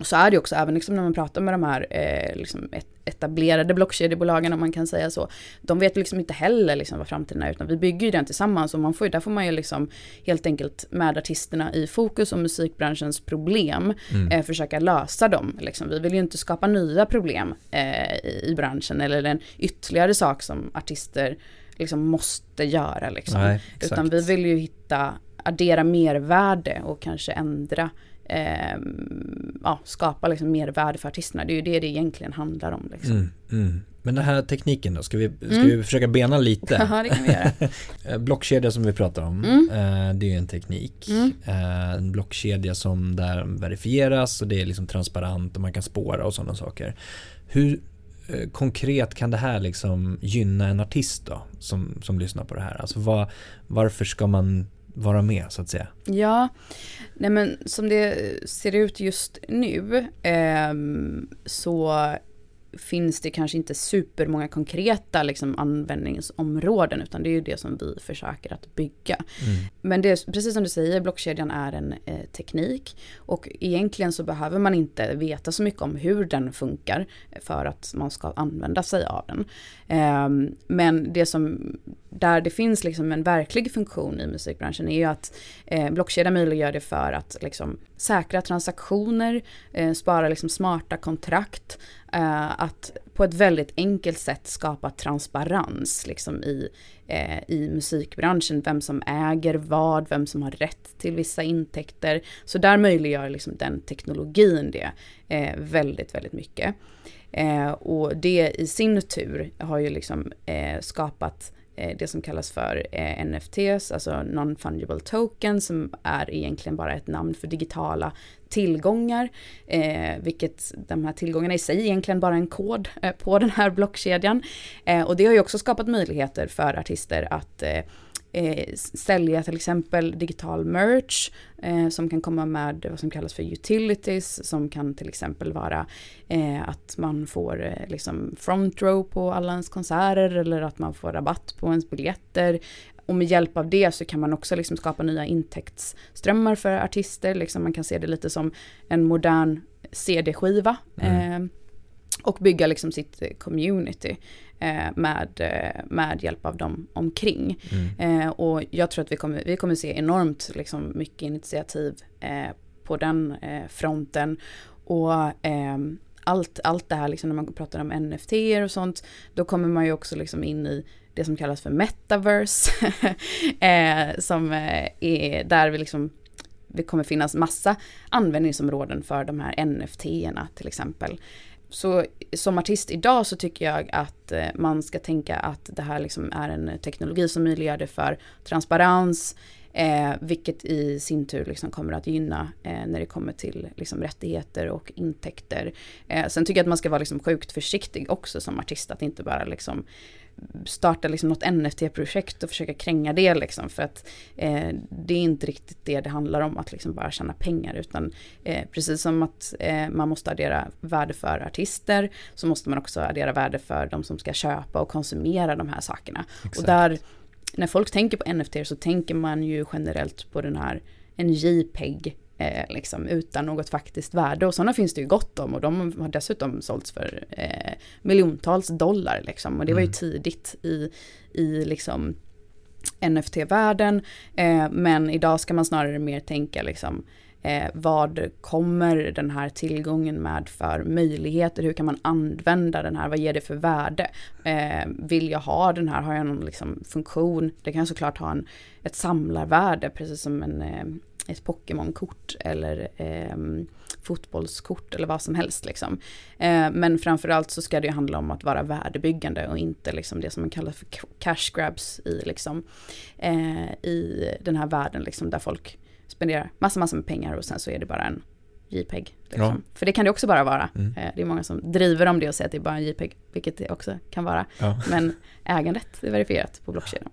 Och så är det också, även liksom när man pratar med de här eh, liksom etablerade blockkedjebolagen, om man kan säga så, de vet liksom inte heller liksom vad framtiden är, utan vi bygger ju den tillsammans och man får, där får man ju liksom helt enkelt med artisterna i fokus och musikbranschens problem mm. eh, försöka lösa dem. Liksom. Vi vill ju inte skapa nya problem eh, i, i branschen eller en ytterligare sak som artister liksom måste göra. Liksom. Nej, utan vi vill ju hitta, addera mervärde och kanske ändra Eh, ja, skapa liksom mer värde för artisterna. Det är ju det det egentligen handlar om. Liksom. Mm, mm. Men den här tekniken då, ska vi, ska mm. vi försöka bena lite? Ja, det kan vi göra. Blockkedja som vi pratar om, mm. eh, det är ju en teknik. Mm. Eh, en blockkedja som där verifieras och det är liksom transparent och man kan spåra och sådana saker. Hur eh, konkret kan det här liksom gynna en artist då, som, som lyssnar på det här? Alltså var, varför ska man vara med, så att säga? Ja, nej men som det ser ut just nu eh, så finns det kanske inte supermånga konkreta liksom, användningsområden, utan det är ju det som vi försöker att bygga. Mm. Men det, precis som du säger, blockkedjan är en eh, teknik och egentligen så behöver man inte veta så mycket om hur den funkar för att man ska använda sig av den. Eh, men det som, där det finns liksom en verklig funktion i musikbranschen är ju att eh, blockkedjan möjliggör det för att liksom, säkra transaktioner, eh, spara liksom, smarta kontrakt, eh, att på ett väldigt enkelt sätt skapa transparens liksom, i, eh, i musikbranschen. Vem som äger vad, vem som har rätt till vissa intäkter. Så där möjliggör liksom, den teknologin det eh, väldigt, väldigt mycket. Eh, och det i sin tur har ju liksom, eh, skapat det som kallas för eh, N F Ts, alltså non-fungible token, som är egentligen bara ett namn för digitala tillgångar, eh, vilket de här tillgångarna i sig egentligen bara en kod eh, på den här blockkedjan. Eh, och det har ju också skapat möjligheter för artister att eh, Eh, sälja till exempel digital merch eh, som kan komma med vad som kallas för utilities, som kan till exempel vara eh, att man får eh, liksom front row på alla ens konserter eller att man får rabatt på ens biljetter. Och med hjälp av det så kan man också liksom skapa nya intäktsströmmar för artister. Liksom man kan se det lite som en modern C D-skiva mm. eh, och bygga liksom sitt community med, med hjälp av dem omkring. Mm. Eh, och jag tror att vi kommer, vi kommer se enormt liksom, mycket initiativ eh, på den eh, fronten. Och eh, allt, allt det här, liksom, när man pratar om N F T och sånt, då kommer man ju också liksom, in i det som kallas för metaverse. eh, som eh, är där vi liksom det kommer finnas massa användningsområden för de här N F T-erna till exempel. Så som artist idag så tycker jag att man ska tänka att det här liksom är en teknologi som möjliggör det för transparens, eh, vilket i sin tur liksom kommer att gynna eh, när det kommer till liksom rättigheter och intäkter. Eh, sen tycker jag att man ska vara liksom sjukt försiktig också som artist, att inte bara liksom starta liksom något N F T-projekt och försöka kränga det liksom, för att eh, det är inte riktigt det det handlar om, att liksom bara tjäna pengar, utan eh, precis som att eh, man måste addera värde för artister, så måste man också addera värde för de som ska köpa och konsumera de här sakerna. Exakt. Och där, när folk tänker på N F T så tänker man ju generellt på den här en JPEG eh, liksom, utan något faktiskt värde, och sådana finns det ju gott om, och de har dessutom sålts för eh, miljontals dollar liksom, och det var ju tidigt i, i liksom N F T-världen, eh, men idag ska man snarare mer tänka liksom Eh, vad kommer den här tillgången med för möjligheter? Hur kan man använda den här? Vad ger det för värde? Eh, vill jag ha den här? Har jag någon liksom funktion? Det kan såklart ha en, ett samlarvärde, precis som en, eh, ett Pokémon-kort eller eh, fotbollskort eller vad som helst. Liksom. Eh, men framförallt så ska det handla om att vara värdebyggande och inte liksom det som man kallar för cash grabs i, liksom, eh, i den här världen liksom, där folk spenderar massa, massa med pengar och sen så är det bara en JPEG. Liksom. Ja. För det kan det också bara vara. Mm. Det är många som driver om det och säger att det är bara en JPEG, vilket det också kan vara. Ja. Men ägandet är verifierat på blockkedjan.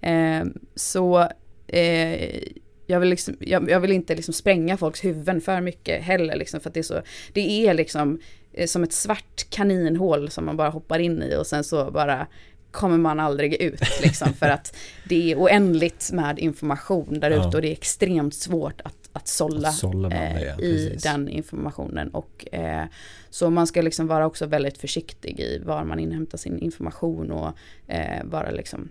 Eh, så eh, jag, vill liksom, jag, jag vill inte liksom spränga folks huvuden för mycket heller. Liksom, för att det är, så, det är liksom, eh, som ett svart kaninhål som man bara hoppar in i och sen så bara kommer man aldrig ut liksom, för att det är oändligt med information där ute, ja. Och det är extremt svårt att, att sålla, att sålla eh, det, ja. I precis. Den informationen och eh, så man ska liksom vara också väldigt försiktig i var man inhämtar sin information och eh, vara liksom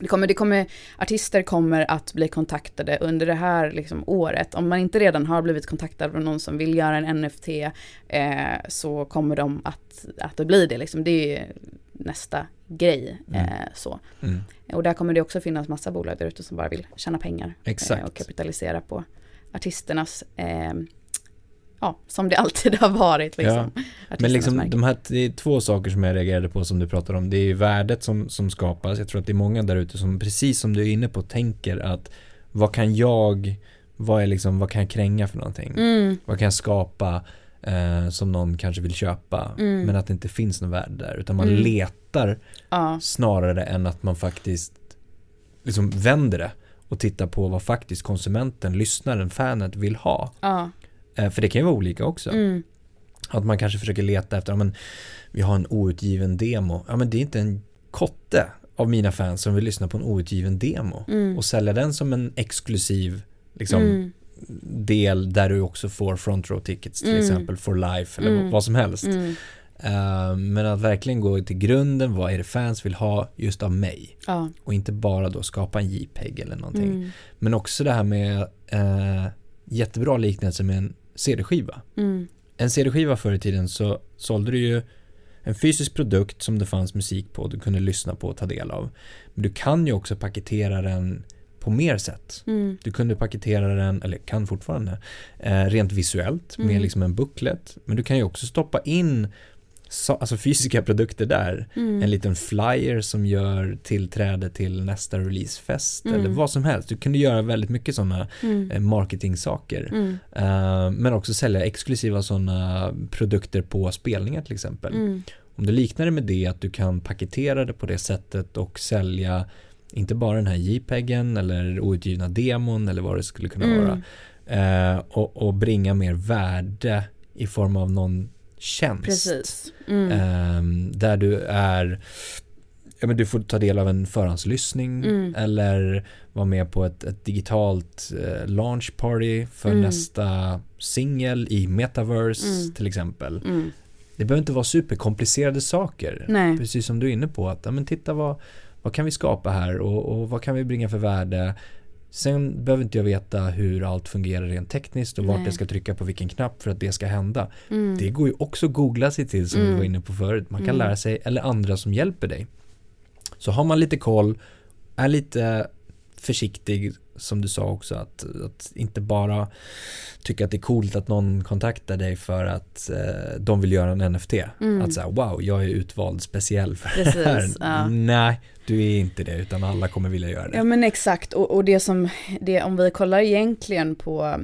det kommer, det kommer, artister kommer att bli kontaktade under det här liksom, året. Om man inte redan har blivit kontaktad av någon som vill göra en N F T eh, så kommer de att, att det blir det liksom. Det är nästa grej. Mm. Eh, så. Mm. Och där kommer det också finnas massa bolag där ute som bara vill tjäna pengar eh, och kapitalisera på artisternas eh, ja, som det alltid har varit. Liksom, ja. Men liksom, de här, det är två saker som jag reagerade på som du pratar om. Det är värdet som, som skapas. Jag tror att det är många där ute som, precis som du är inne på, tänker att vad kan jag, vad, är liksom, vad kan jag kränga för någonting? Mm. Vad kan jag skapa eh, som någon kanske vill köpa? Mm. Men att det inte finns något värde där. Utan man mm. letar ja. snarare än att man faktiskt liksom vänder det och tittar på vad faktiskt konsumenten, lyssnaren, fanet vill ha. Ja. För det kan ju vara olika också. Mm. Att man kanske försöker leta efter, ja, men vi har en outgiven demo. Ja, men det är inte en kotte av mina fans som vill lyssna på en outgiven demo. Mm. Och sälja den som en exklusiv liksom, mm. del där du också får front row tickets till mm. exempel for life eller mm. vad som helst. Mm. Uh, men att verkligen gå till grunden, vad är det fans vill ha just av mig? Ja. Och inte bara då skapa en JPEG eller någonting. Mm. Men också det här med uh, jättebra liknelse med en C D-skiva. Mm. En C D-skiva förr i tiden så sålde du ju en fysisk produkt som det fanns musik på, du kunde lyssna på och ta del av. Men du kan ju också paketera den på mer sätt. Mm. Du kunde paketera den, eller kan fortfarande, eh, rent visuellt med mm. liksom en booklet. Men du kan ju också stoppa in so- alltså fysiska produkter där. Mm. En liten flyer som gör tillträde till nästa releasefest mm. eller vad som helst. Du kunde göra väldigt mycket sådana mm. marketing-saker. Mm. Uh, men också sälja exklusiva sådana produkter på spelningar till exempel. Mm. Om du liknar det med det, att du kan paketera det på det sättet och sälja inte bara den här JPEGen eller outgivna demon eller vad det skulle kunna mm. vara. Uh, och, och bringa mer värde i form av någon tjänst. Precis. Mm. Um, där du är ja, men du får ta del av en förhandslyssning mm. eller vara med på ett, ett digitalt uh, launch party för mm. nästa singel i Metaverse mm. till exempel. Mm. Det behöver inte vara superkomplicerade saker. Nej. Precis som du är inne på, att ja, men titta vad, vad kan vi skapa här och, och vad kan vi bringa för värde. Sen behöver inte jag veta hur allt fungerar rent tekniskt och vart Nej. Jag ska trycka på vilken knapp för att det ska hända. Mm. Det går ju också att googla sig till, som mm. vi var inne på förut. Man kan mm. lära sig, eller andra som hjälper dig. Så har man lite koll, är lite försiktig som du sa också, att, att inte bara tycka att det är coolt att någon kontaktar dig för att eh, de vill göra en N F T. Mm. Att säga, wow, jag är utvald speciell för Precis, det här. Ja. Nej, du är inte det, utan alla kommer vilja göra det. Ja, men exakt. Och, och det som, det, om vi kollar egentligen på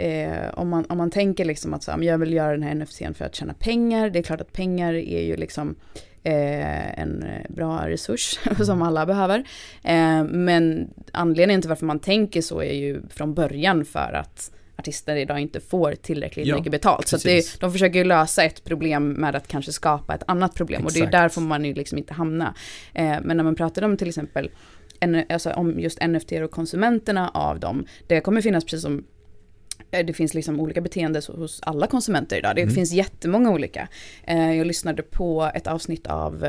Eh, om, man, om man tänker liksom att så, jag vill göra den här N F T-en för att tjäna pengar. Det är klart att pengar är ju liksom eh, en bra resurs som alla behöver. Eh, men anledningen till varför man tänker så är ju från början för att artister idag inte får tillräckligt ja, mycket betalt. Precis. Så att det, de försöker ju lösa ett problem med att kanske skapa ett annat problem. Exakt. Och det är därför man ju liksom inte hamnar. Eh, men när man pratar om till exempel en, alltså om just N F T och konsumenterna av dem, det kommer finnas precis som det finns liksom olika beteenden hos alla konsumenter idag. Det mm. finns jättemånga olika. Eh, jag lyssnade på ett avsnitt av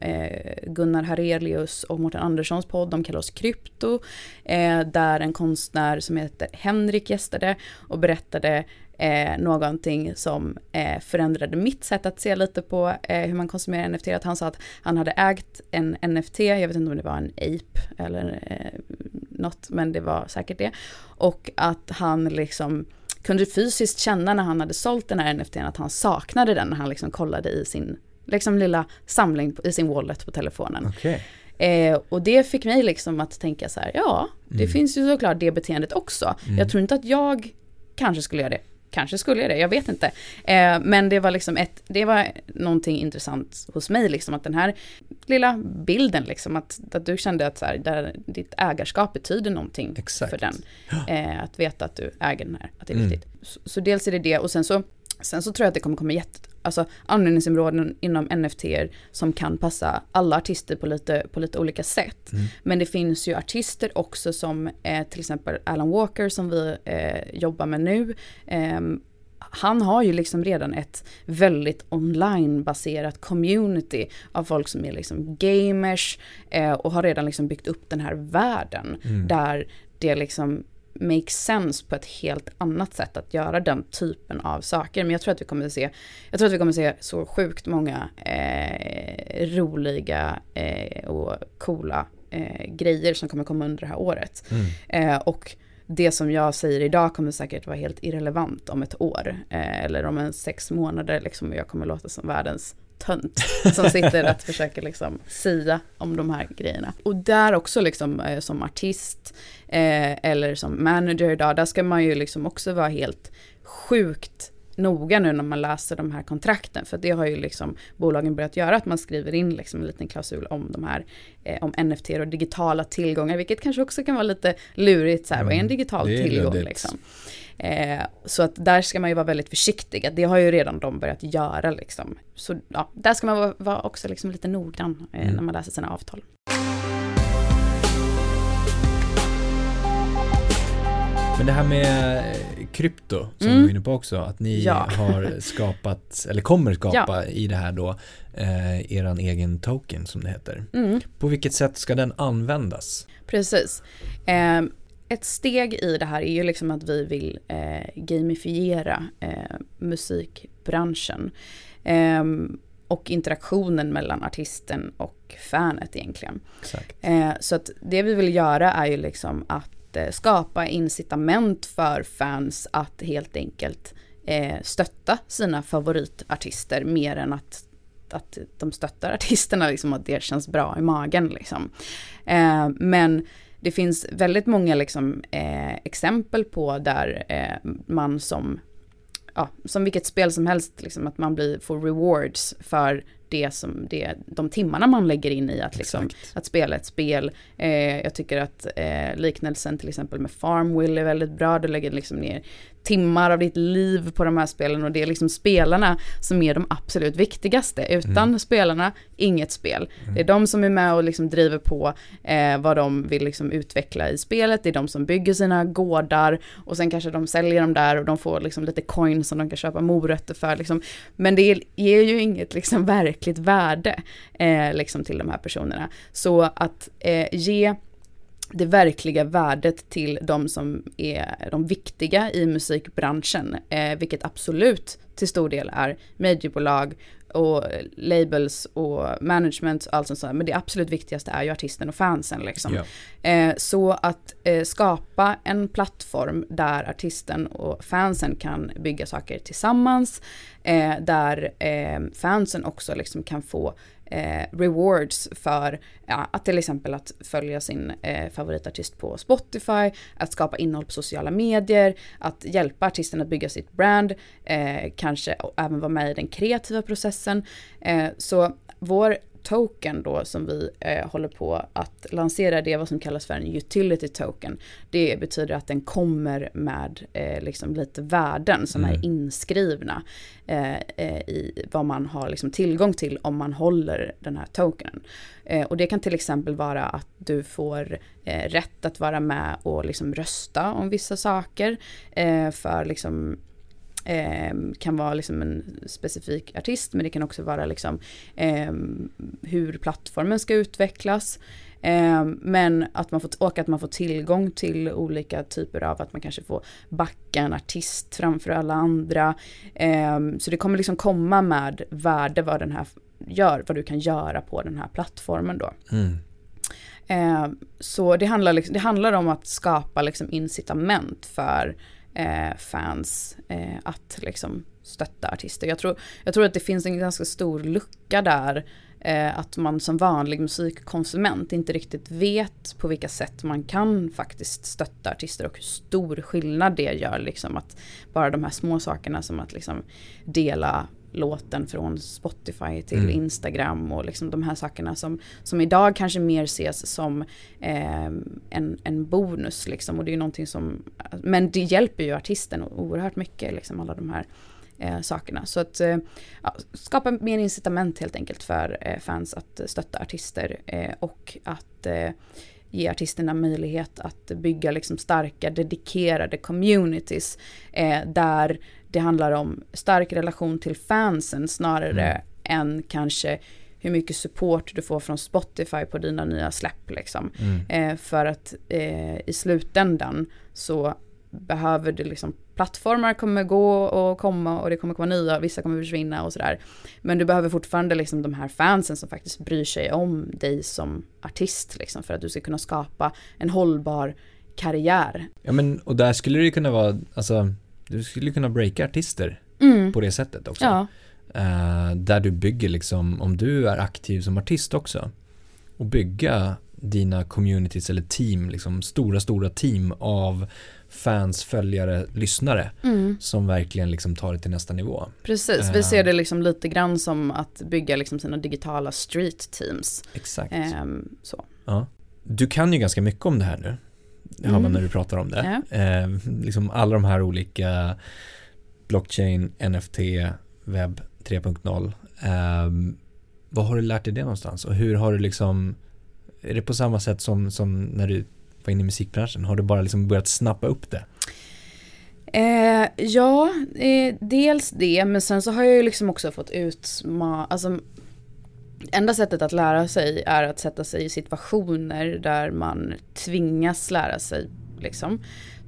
eh, Gunnar Harelius och Morten Anderssons podd. De kallar oss Krypto. Eh, där en konstnär som heter Henrik gästade och berättade eh, någonting som eh, förändrade mitt sätt att se lite på eh, hur man konsumerar N F T. Att han sa att han hade ägt en N F T. Jag vet inte om det var en ape eller eh, något, men det var säkert det. Och att han liksom kunde fysiskt känna när han hade sålt den här N F T att han saknade den när han liksom kollade i sin liksom lilla samling i sin wallet på telefonen. Okay. Eh, och det fick mig liksom att tänka så här, ja, det mm. finns ju såklart det beteendet också. Mm. Jag tror inte att jag kanske skulle göra det. Kanske skulle jag det, jag vet inte. Eh, men det var liksom ett, det var någonting intressant hos mig, liksom att den här lilla bilden, liksom att, att du kände att så här, där ditt ägarskap betyder någonting. Exakt. För den. Eh, att veta att du äger den här, att det är viktigt. Mm. Så, så dels är det det, och sen så, sen så tror jag att det kommer komma jätte, alltså användningsområden inom N F T-er som kan passa alla artister på lite, på lite olika sätt. Mm. Men det finns ju artister också som eh, till exempel Alan Walker som vi eh, jobbar med nu. Eh, han har ju liksom redan ett väldigt online-baserat community av folk som är liksom gamers eh, och har redan liksom byggt upp den här världen mm. där det liksom make sense på ett helt annat sätt att göra den typen av saker. Men jag tror att vi kommer att se, jag tror att vi kommer att se så sjukt många eh, roliga eh, och coola eh, grejer som kommer komma under det här året. Mm. Eh, och det som jag säger idag kommer säkert vara helt irrelevant om ett år eh, eller om en sex månader liksom, och jag kommer låta som världens tönt som sitter att försöka liksom sia om de här grejerna. Och där också liksom eh, som artist eh, eller som manager idag, där ska man ju liksom också vara helt sjukt noga nu när man läser de här kontrakten, för det har ju liksom bolagen börjat göra, att man skriver in liksom en liten klausul om de här eh, om N F T och digitala tillgångar, vilket kanske också kan vara lite lurigt så här, mm, vad är en digital tillgång liksom. Eh, så att där ska man ju vara väldigt försiktig. Det har ju redan de börjat göra liksom. Så ja, där ska man vara, vara också liksom lite noggrann eh, mm. när man läser sina avtal. Men det här med krypto som mm. du var inne på också, att ni ja. har skapat eller kommer skapa ja. i det här då eh, eran egen token som det heter. Mm. På vilket sätt ska den användas? Precis. Eh, Ett steg i det här är ju liksom att vi vill eh, gamifiera eh, musikbranschen eh, och interaktionen mellan artisten och fanet egentligen. Eh, så att det vi vill göra är ju liksom att eh, skapa incitament för fans att helt enkelt eh, stötta sina favoritartister mer än att att de stöttar artisterna liksom, att det känns bra i magen liksom. Eh, men det finns väldigt många liksom, eh, exempel på där eh, man som, ja, som vilket spel som helst, liksom, att man blir, får rewards för det som, det, de timmarna man lägger in i att, liksom, att spela ett spel. Eh, jag tycker att eh, liknelsen till exempel med Farmville är väldigt bra. Du lägger liksom ner timmar av ditt liv på de här spelen, och det är liksom spelarna som är de absolut viktigaste. Utan mm. spelarna, inget spel. Mm. Det är de som är med och liksom driver på eh, vad de vill liksom utveckla i spelet. Det är de som bygger sina gårdar, och sen kanske de säljer dem där och de får liksom lite coins som de kan köpa morötter för. Liksom. Men det ger ju inget liksom verkligt värde eh, liksom till de här personerna. Så att eh, ge det verkliga värdet till de som är de viktiga i musikbranschen, eh, vilket absolut till stor del är mediebolag, och labels och management och allt sånt där. Men det absolut viktigaste är ju artisten och fansen liksom. Yeah. Eh, så att eh, skapa en plattform där artisten och fansen kan bygga saker tillsammans, eh, där eh, fansen också liksom kan få Eh, rewards för ja, att till exempel att följa sin eh, favoritartist på Spotify, att skapa innehåll på sociala medier, att hjälpa artisten att bygga sitt brand, eh, kanske även vara med i den kreativa processen. Eh, så vår token då som vi eh, håller på att lansera, det är vad som kallas för en utility token. Det betyder att den kommer med eh, liksom lite värden som mm. är inskrivna eh, eh, i vad man har liksom tillgång till om man håller den här tokenen. Eh, och det kan till exempel vara att du får eh, rätt att vara med och liksom rösta om vissa saker eh, för liksom Eh, kan vara liksom en specifik artist, men det kan också vara liksom, eh, hur plattformen ska utvecklas. Eh, men att man får, och att man får tillgång till olika typer av, att man kanske får backa en artist framför alla andra. Eh, så det kommer liksom komma med värde vad den här gör, vad du kan göra på den här plattformen då. Mm. Eh, så det handlar, liksom, det handlar om att skapa liksom incitament för Eh, fans eh, att liksom stötta artister. Jag tror, jag tror att det finns en ganska stor lucka där, eh, att man som vanlig musikkonsument inte riktigt vet på vilka sätt man kan faktiskt stötta artister och hur stor skillnad det gör liksom, att bara de här små sakerna som att liksom dela låten från Spotify till mm. Instagram och liksom de här sakerna som, som idag kanske mer ses som eh, en, en bonus liksom, och det är ju någonting som, men det hjälper ju artisten oerhört mycket liksom, alla de här eh, sakerna, så att eh, skapa mer incitament helt enkelt för eh, fans att stötta artister eh, och att eh, ge artisterna möjlighet att bygga liksom starka, dedikerade communities eh, där det handlar om stark relation till fansen snarare mm. än kanske hur mycket support du får från Spotify på dina nya släpp liksom. Mm. Eh, för att eh, i slutändan så behöver det liksom, plattformar kommer gå och komma och det kommer komma nya, vissa kommer försvinna och sådär. Men du behöver fortfarande liksom de här fansen som faktiskt bryr sig om dig som artist liksom, för att du ska kunna skapa en hållbar karriär. Ja, men och där skulle det kunna vara, alltså du skulle kunna breaka artister mm. på det sättet också. Ja. Uh, där du bygger liksom, om du är aktiv som artist också, och bygga dina communities eller team, liksom stora, stora team av fans, följare, lyssnare mm. som verkligen liksom tar det till nästa nivå. Precis, vi ser det liksom lite grann som att bygga liksom sina digitala street teams. Exakt. Ehm, så. Ja. Du kan ju ganska mycket om det här nu, mm. hör man när du pratar om det. Ja. Ehm, liksom alla de här olika blockchain, N F T, webb tre punkt noll. Ehm, vad har du lärt dig det någonstans? Och hur har du liksom, är det på samma sätt som, som när du var inne i musikbranschen? Har du bara liksom börjat snappa upp det? Eh, ja, eh, dels det. Men sen så har jag ju liksom också fått ut... Ma- alltså, enda sättet att lära sig är att sätta sig i situationer där man tvingas lära sig, liksom,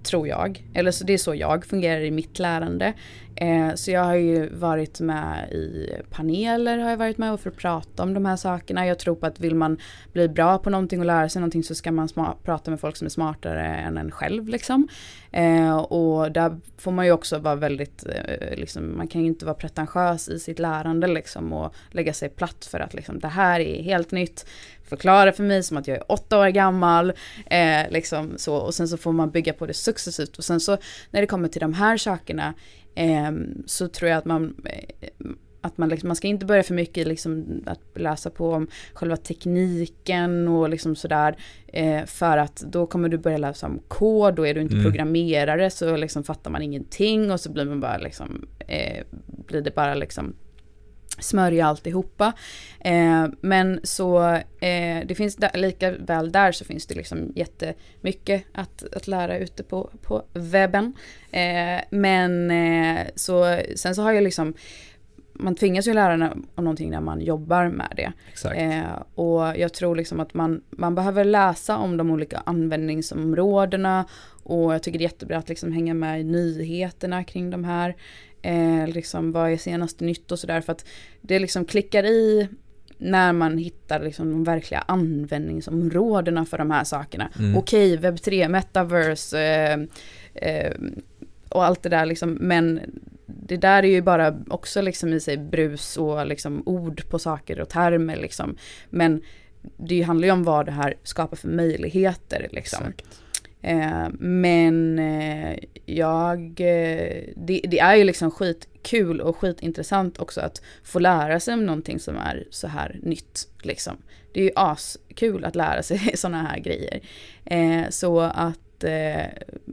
tror jag. Eller så det är så jag fungerar i mitt lärande. Eh, så jag har ju varit med i paneler, har jag varit med och för att prata om de här sakerna. Jag tror på att vill man bli bra på någonting och lära sig någonting, så ska man sma- prata med folk som är smartare än en själv liksom. Eh, och där får man ju också vara väldigt, eh, liksom, man kan ju inte vara pretentiös i sitt lärande liksom, och lägga sig platt för att liksom, det här är helt nytt. Förklara för mig som att jag är åtta år gammal. Eh, liksom, så. Och sen så får man bygga på det successivt. Och sen så när det kommer till de här sakerna, så tror jag att man att man, liksom, man ska inte börja för mycket liksom, att läsa på om själva tekniken och liksom sådär, för att då kommer du börja läsa om kod, då är du inte mm. programmerare, så liksom fattar man ingenting och så blir man bara liksom eh, blir det bara liksom smörja alltihopa. Eh, men så eh, det finns där, lika väl där så finns det liksom jättemycket att, att lära ute på, på webben. Eh, men eh, så, sen så har jag liksom, man tvingas ju lära om någonting när man jobbar med det. Exakt. Eh, och jag tror liksom att man, man behöver läsa om de olika användningsområdena, och jag tycker det är jättebra att liksom hänga med i nyheterna kring de här. eh, liksom, vad är senaste nytt och sådär, för att det liksom klickar i när man hittar liksom de verkliga användningsområdena för de här sakerna. Mm. Okej, okay, webb tre, metaverse eh, eh, och allt det där liksom, men det där är ju bara också liksom i sig brus och liksom ord på saker och termer liksom. Men det handlar ju om vad det här skapar för möjligheter liksom. Eh, men eh, jag eh, det, det är ju liksom skitkul och skitintressant också att få lära sig om någonting som är så här nytt liksom. Det är ju askul att lära sig såna här grejer. Eh, så att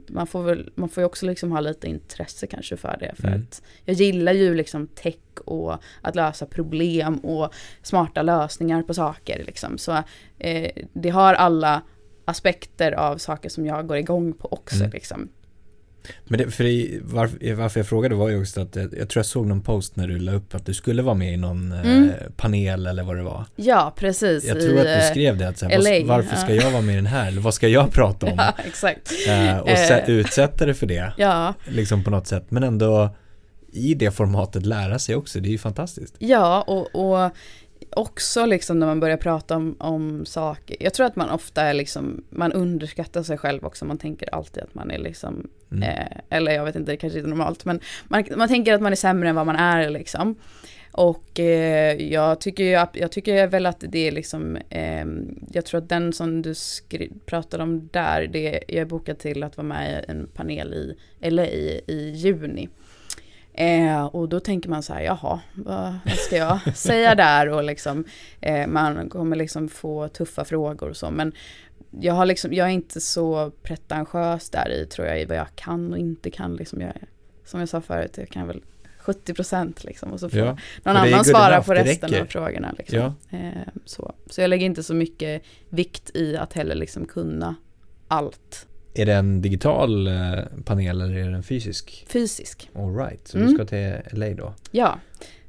man får väl, man får ju också liksom ha lite intresse kanske för det, för mm. att jag gillar ju liksom tech och att lösa problem och smarta lösningar på saker liksom, så eh, det har alla aspekter av saker som jag går igång på också mm. liksom. Men det, för det, varför, varför jag frågade var ju också att jag, jag tror jag såg någon post när du la upp att du skulle vara med i någon mm. eh, panel eller vad det var. Ja, precis. Jag tror i, att du skrev det. Att så här, L A, var, varför ja. ska jag vara med i den här? Eller vad ska jag prata om? Ja, exakt. Eh, och se, utsätta det för det. Ja. Liksom på något sätt. Men ändå i det formatet lära sig också. Det är ju fantastiskt. Ja, och, och också liksom när man börjar prata om, om saker. Jag tror att man ofta är liksom, man underskattar sig själv också. Man tänker alltid att man är liksom mm. eh, eller jag vet inte, det kanske inte är normalt, men man, man tänker att man är sämre än vad man är liksom. Och eh, jag tycker jag, jag tycker väl att det är liksom eh, jag tror att den som du skri- pratade om där, det jag är bokad till att vara med i en panel i eller i, i juni. Eh, och då tänker man så här, jaha, vad ska jag säga där? Och liksom, eh, man kommer liksom få tuffa frågor och så. Men jag, har liksom, jag är inte så pretentiös där i, tror jag, i vad jag kan och inte kan. Liksom jag, som jag sa förut, jag kan väl sjuttio procent liksom, och så får ja. någon annan svara på resten av frågorna. Liksom. Ja. Eh, så. så jag lägger inte så mycket vikt i att heller liksom kunna allt. Är det en digital panel eller är det en fysisk? Fysisk. All right, så mm. du ska till L A då? Ja,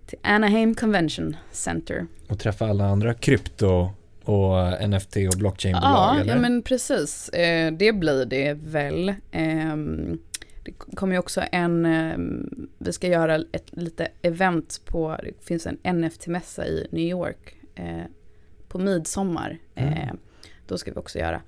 till Anaheim Convention Center. Och träffa alla andra krypto och N F T och blockchainbolag, ja, eller? Ja, men precis. Det blir det väl. Det kommer ju också en, vi ska göra ett lite event på, det finns en N F T-mässa i New York på midsommar. Mm. Då ska vi också göra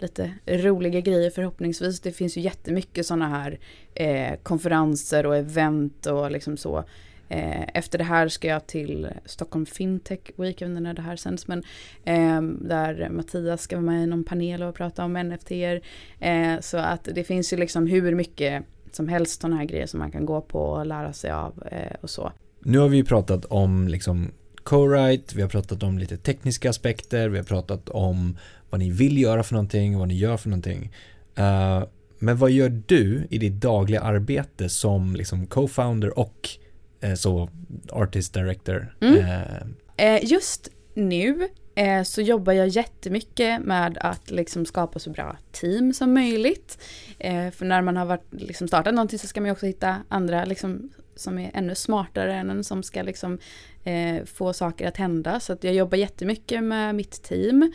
lite roliga grejer förhoppningsvis. Det finns ju jättemycket sådana här eh, konferenser och event och liksom så. Eh, efter det här ska jag till Stockholm FinTech Week, jag vet inte när det här sänds, men eh, där Mattias ska vara med i någon panel och prata om N F T-er. Eh, så att det finns ju liksom hur mycket som helst sådana här grejer som man kan gå på och lära sig av eh, och så. Nu har vi ju pratat om liksom Corite, vi har pratat om lite tekniska aspekter, vi har pratat om vad ni vill göra för någonting, vad ni gör för någonting. Uh, men vad gör du i ditt dagliga arbete som liksom co-founder och eh, så artist director? Mm. Uh. Eh, just nu eh, så jobbar jag jättemycket med att liksom skapa så bra team som möjligt. Eh, för när man har varit, liksom startat någonting så ska man också hitta andra liksom, som är ännu smartare än en, som ska liksom eh, få saker att hända. Så att jag jobbar jättemycket med mitt team.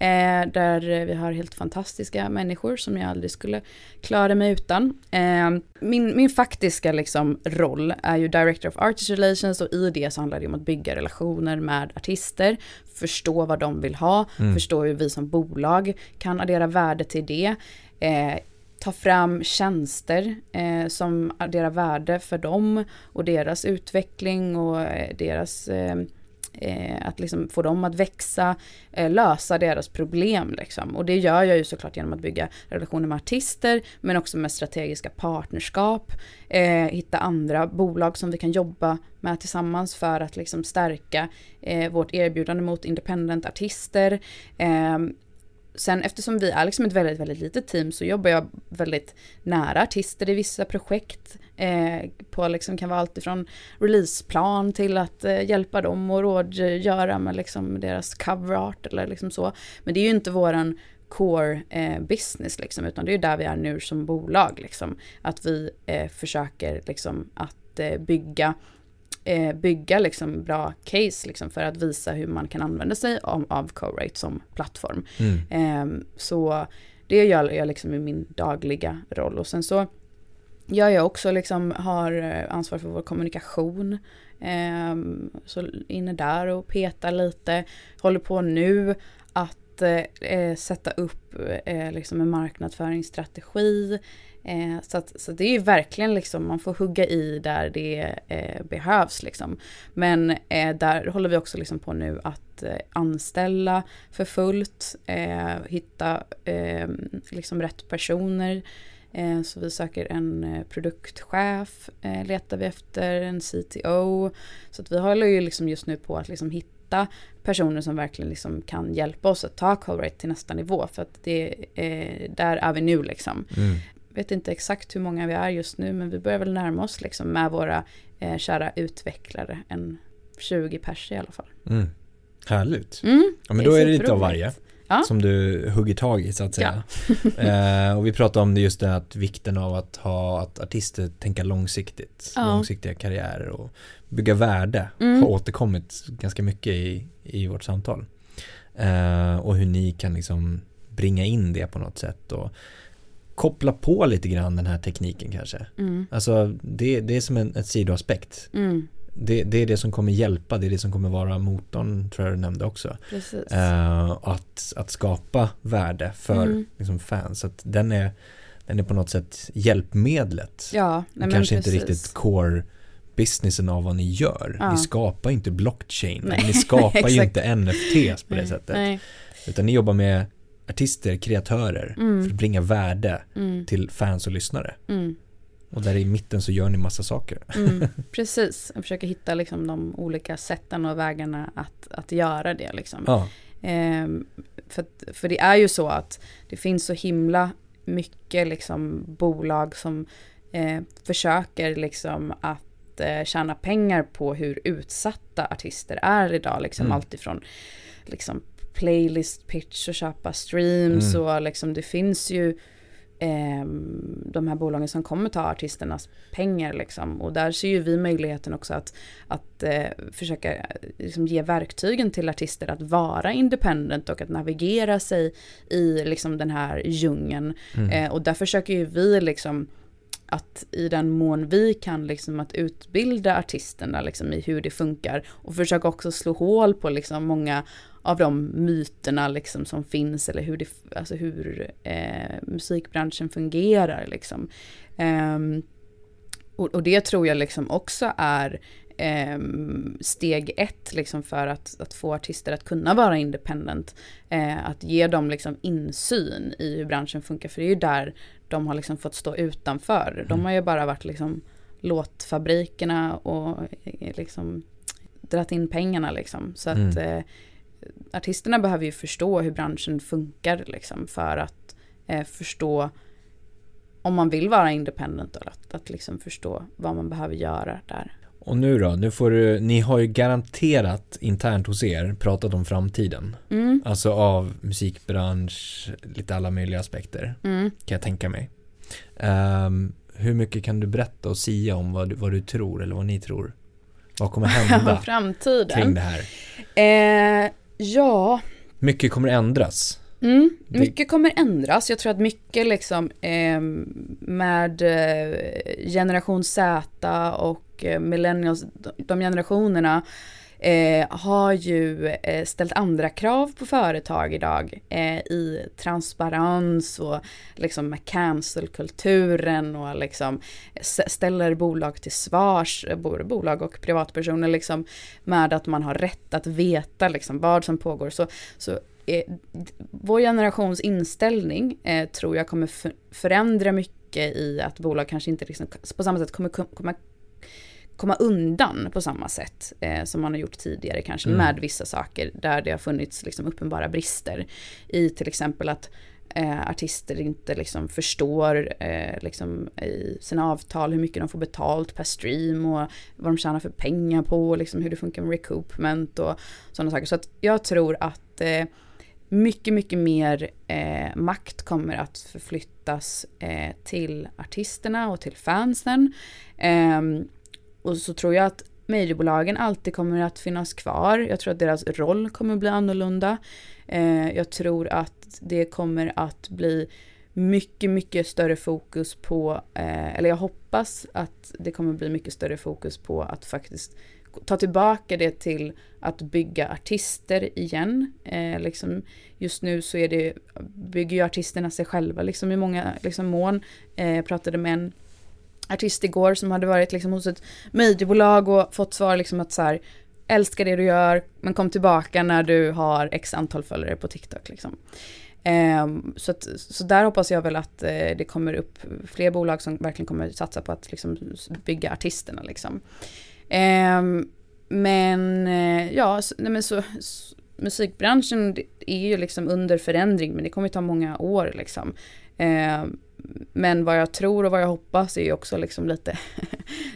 Eh, där vi har helt fantastiska människor som jag aldrig skulle klara mig utan. Eh, min, min faktiska liksom roll är ju Director of Artist Relations, och i det så handlar det om att bygga relationer med artister, förstå vad de vill ha, mm. förstå hur vi som bolag kan addera värde till det, eh, ta fram tjänster eh, som adderar värde för dem och deras utveckling och eh, deras eh, Eh, att liksom få dem att växa, eh, lösa deras problem liksom. Och det gör jag ju såklart genom att bygga relationer med artister, men också med strategiska partnerskap, eh, hitta andra bolag som vi kan jobba med tillsammans för att liksom stärka eh, vårt erbjudande mot independent artister. eh, Sen eftersom vi är liksom ett väldigt, väldigt litet team, så jobbar jag väldigt nära artister i vissa projekt. Eh, på liksom, kan vara allt ifrån releaseplan till att eh, hjälpa dem och rådgöra med liksom deras cover art eller liksom så. Men det är ju inte våran core eh, business liksom, utan det är ju där vi är nu som bolag liksom. Att vi eh, försöker liksom att eh, bygga eh, bygga liksom bra case liksom, för att visa hur man kan använda sig av, av Corite som plattform. Mm. Eh, så det gör jag liksom i min dagliga roll. Och sen så gör jag också, liksom har ansvar för vår kommunikation. Ehm, så inne där och petar lite. Håller på nu att eh, sätta upp eh, liksom en marknadsföringsstrategi. Eh, så, att, så det är ju verkligen liksom, man får hugga i där det eh, behövs liksom. Men eh, där håller vi också liksom på nu att eh, anställa för fullt, eh, hitta eh, liksom rätt personer. Eh, så vi söker en eh, produktchef, eh, letar vi efter en C T O. Så att vi håller ju liksom just nu på att liksom hitta personer som verkligen liksom kan hjälpa oss att ta Corite till nästa nivå. För att det, eh, där är vi nu liksom. Mm. Vet inte exakt hur många vi är just nu, men vi börjar väl närma oss liksom med våra eh, kära utvecklare, en tjugo pers i alla fall. Mm. Härligt. Mm, ja, men då är det lite av varje, ja, som du hugger tag i så att säga. Ja. eh, och vi pratade om det just det, att vikten av att ha att artister tänka långsiktigt, ja, långsiktiga karriärer och bygga värde, mm, har återkommit ganska mycket i, i vårt samtal. Eh, och hur ni kan liksom bringa in det på något sätt och koppla på lite grann den här tekniken kanske. Mm. Alltså det, det är som en ett sidoaspekt. Mm. Det, det är det som kommer hjälpa, det är det som kommer vara motorn, tror jag du nämnde också. Uh, att, att skapa värde för mm. liksom, fans. Så att den är, den är på något sätt hjälpmedlet. Ja, nej, kanske inte precis. Riktigt core businessen av vad ni gör. Ja. Ni skapar ju inte blockchain. Nej. Ni skapar ju inte N F Ts på det nej. sättet. Nej. Utan ni jobbar med artister, kreatörer, mm. för att bringa värde mm. till fans och lyssnare. Mm. Och där i mitten så gör ni massa saker. Mm. Precis, jag försöker hitta liksom de olika sätten och vägarna att, att göra det. Liksom. Ja. Ehm, för, för det är ju så att det finns så himla mycket liksom, bolag som eh, försöker liksom, att eh, tjäna pengar på hur utsatta artister är idag. Liksom, mm. Allt ifrån liksom, playlist pitch och köpa streams mm. och liksom det finns ju eh, de här bolagen som kommer ta artisternas pengar liksom, och där ser ju vi möjligheten också att, att eh, försöka liksom, ge verktygen till artister att vara independent och att navigera sig i liksom, den här djungeln mm. eh, och där försöker ju vi liksom att i den mån vi kan liksom att utbilda artisterna liksom i hur det funkar och försöka också slå hål på liksom många av de myterna liksom som finns eller hur, det, alltså hur eh, musikbranschen fungerar liksom. Eh, och, och det tror jag liksom också är eh, steg ett liksom för att, att få artister att kunna vara independent. Eh, att ge dem liksom insyn i hur branschen funkar, för det är ju där de har liksom fått stå utanför. Mm. De har ju bara varit liksom låtfabrikerna och liksom dratt in pengarna liksom. Så mm. att eh, artisterna behöver ju förstå hur branschen funkar liksom, för att eh, förstå om man vill vara independent eller att, att liksom förstå vad man behöver göra där. Och nu då, nu får du, ni har ju garanterat internt hos er pratat om framtiden. Mm. Alltså av musikbransch, lite alla möjliga aspekter, mm. kan jag tänka mig. Um, hur mycket kan du berätta och sia om vad du, vad du tror eller vad ni tror? Vad kommer hända framtiden kring det här? Eh, ja. Mycket kommer ändras. Mm, mycket kommer ändras. Jag tror att mycket liksom, eh, med generation Z och millennials, de generationerna eh, har ju ställt andra krav på företag idag eh, i transparens och liksom cancelkulturen och liksom ställer bolag till svars, bolag och privatpersoner liksom, med att man har rätt att veta liksom, vad som pågår. Så, så Eh, vår generations inställning eh, tror jag kommer f- förändra mycket i att bolag kanske inte liksom, på samma sätt kommer komma, komma undan på samma sätt eh, som man har gjort tidigare kanske mm. med vissa saker där det har funnits liksom, uppenbara brister i till exempel att Eh, artister inte liksom förstår eh, liksom i sina avtal hur mycket de får betalt per stream och vad de tjänar för pengar på och liksom hur det funkar med recoupment och sådana saker. Så att jag tror att eh, mycket, mycket mer eh, makt kommer att förflyttas eh, till artisterna och till fansen. Eh, och så tror jag att mediebolagen alltid kommer att finnas kvar. Jag tror att deras roll kommer att bli annorlunda. Eh, jag tror att det kommer att bli mycket, mycket större fokus på, eh, eller jag hoppas att det kommer bli mycket större fokus på att faktiskt ta tillbaka det till att bygga artister igen. Eh, liksom just nu så är det, bygger ju artisterna sig själva liksom i många liksom, mån. Eh, jag pratade med en artist igår som hade varit liksom, hos ett mediebolag och fått svar liksom, att så här, älskar det du gör, men kom tillbaka när du har x antal följare på TikTok. Liksom. Eh, så, att, så där hoppas jag väl att eh, det kommer upp fler bolag som verkligen kommer satsa på att liksom, bygga artisterna. Liksom. Eh, men ja, så, nej, men så, så, musikbranschen är ju liksom under förändring, men det kommer ta många år. Liksom. Eh, men vad jag tror och vad jag hoppas är ju också liksom lite,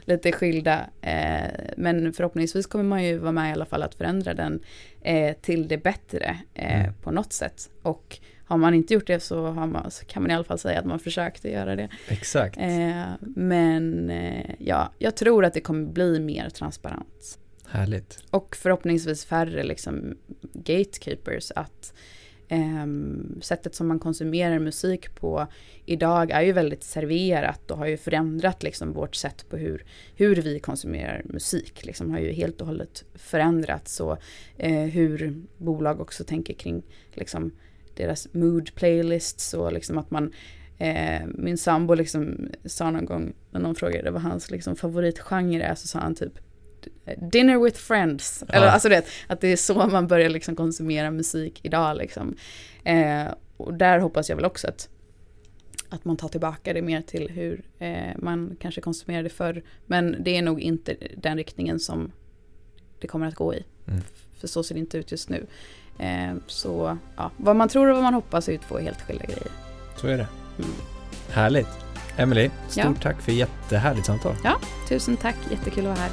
lite skilda. Eh, men förhoppningsvis kommer man ju vara med i alla fall att förändra den eh, till det bättre eh, mm. på något sätt. Och har man inte gjort det så, har man, så kan man i alla fall säga att man försökte göra det. Exakt. Eh, men eh, ja, jag tror att det kommer bli mer transparent. Härligt. Och förhoppningsvis färre liksom, gatekeepers att... sättet som man konsumerar musik på idag är ju väldigt serverat och har ju förändrat liksom vårt sätt på hur, hur vi konsumerar musik liksom har ju helt och hållet förändrats, så eh, hur bolag också tänker kring liksom deras mood playlists och liksom att man eh, min sambo liksom sa någon gång när någon frågade vad hans liksom favoritgenre är, så sa han typ dinner with friends. Ja. Eller, alltså det, att det är så man börjar liksom konsumera musik idag. Liksom. Eh, och där hoppas jag väl också att, att man tar tillbaka det mer till hur eh, man kanske konsumerade förr. Men det är nog inte den riktningen som det kommer att gå i. Mm. För så ser det inte ut just nu. Eh, så ja, vad man tror och vad man hoppas är ju två helt skilda grejer. Så är det. Mm. Härligt. Emelie, stort ja. tack för jättehärligt samtal. Ja, tusen tack. Jättekul att vara här.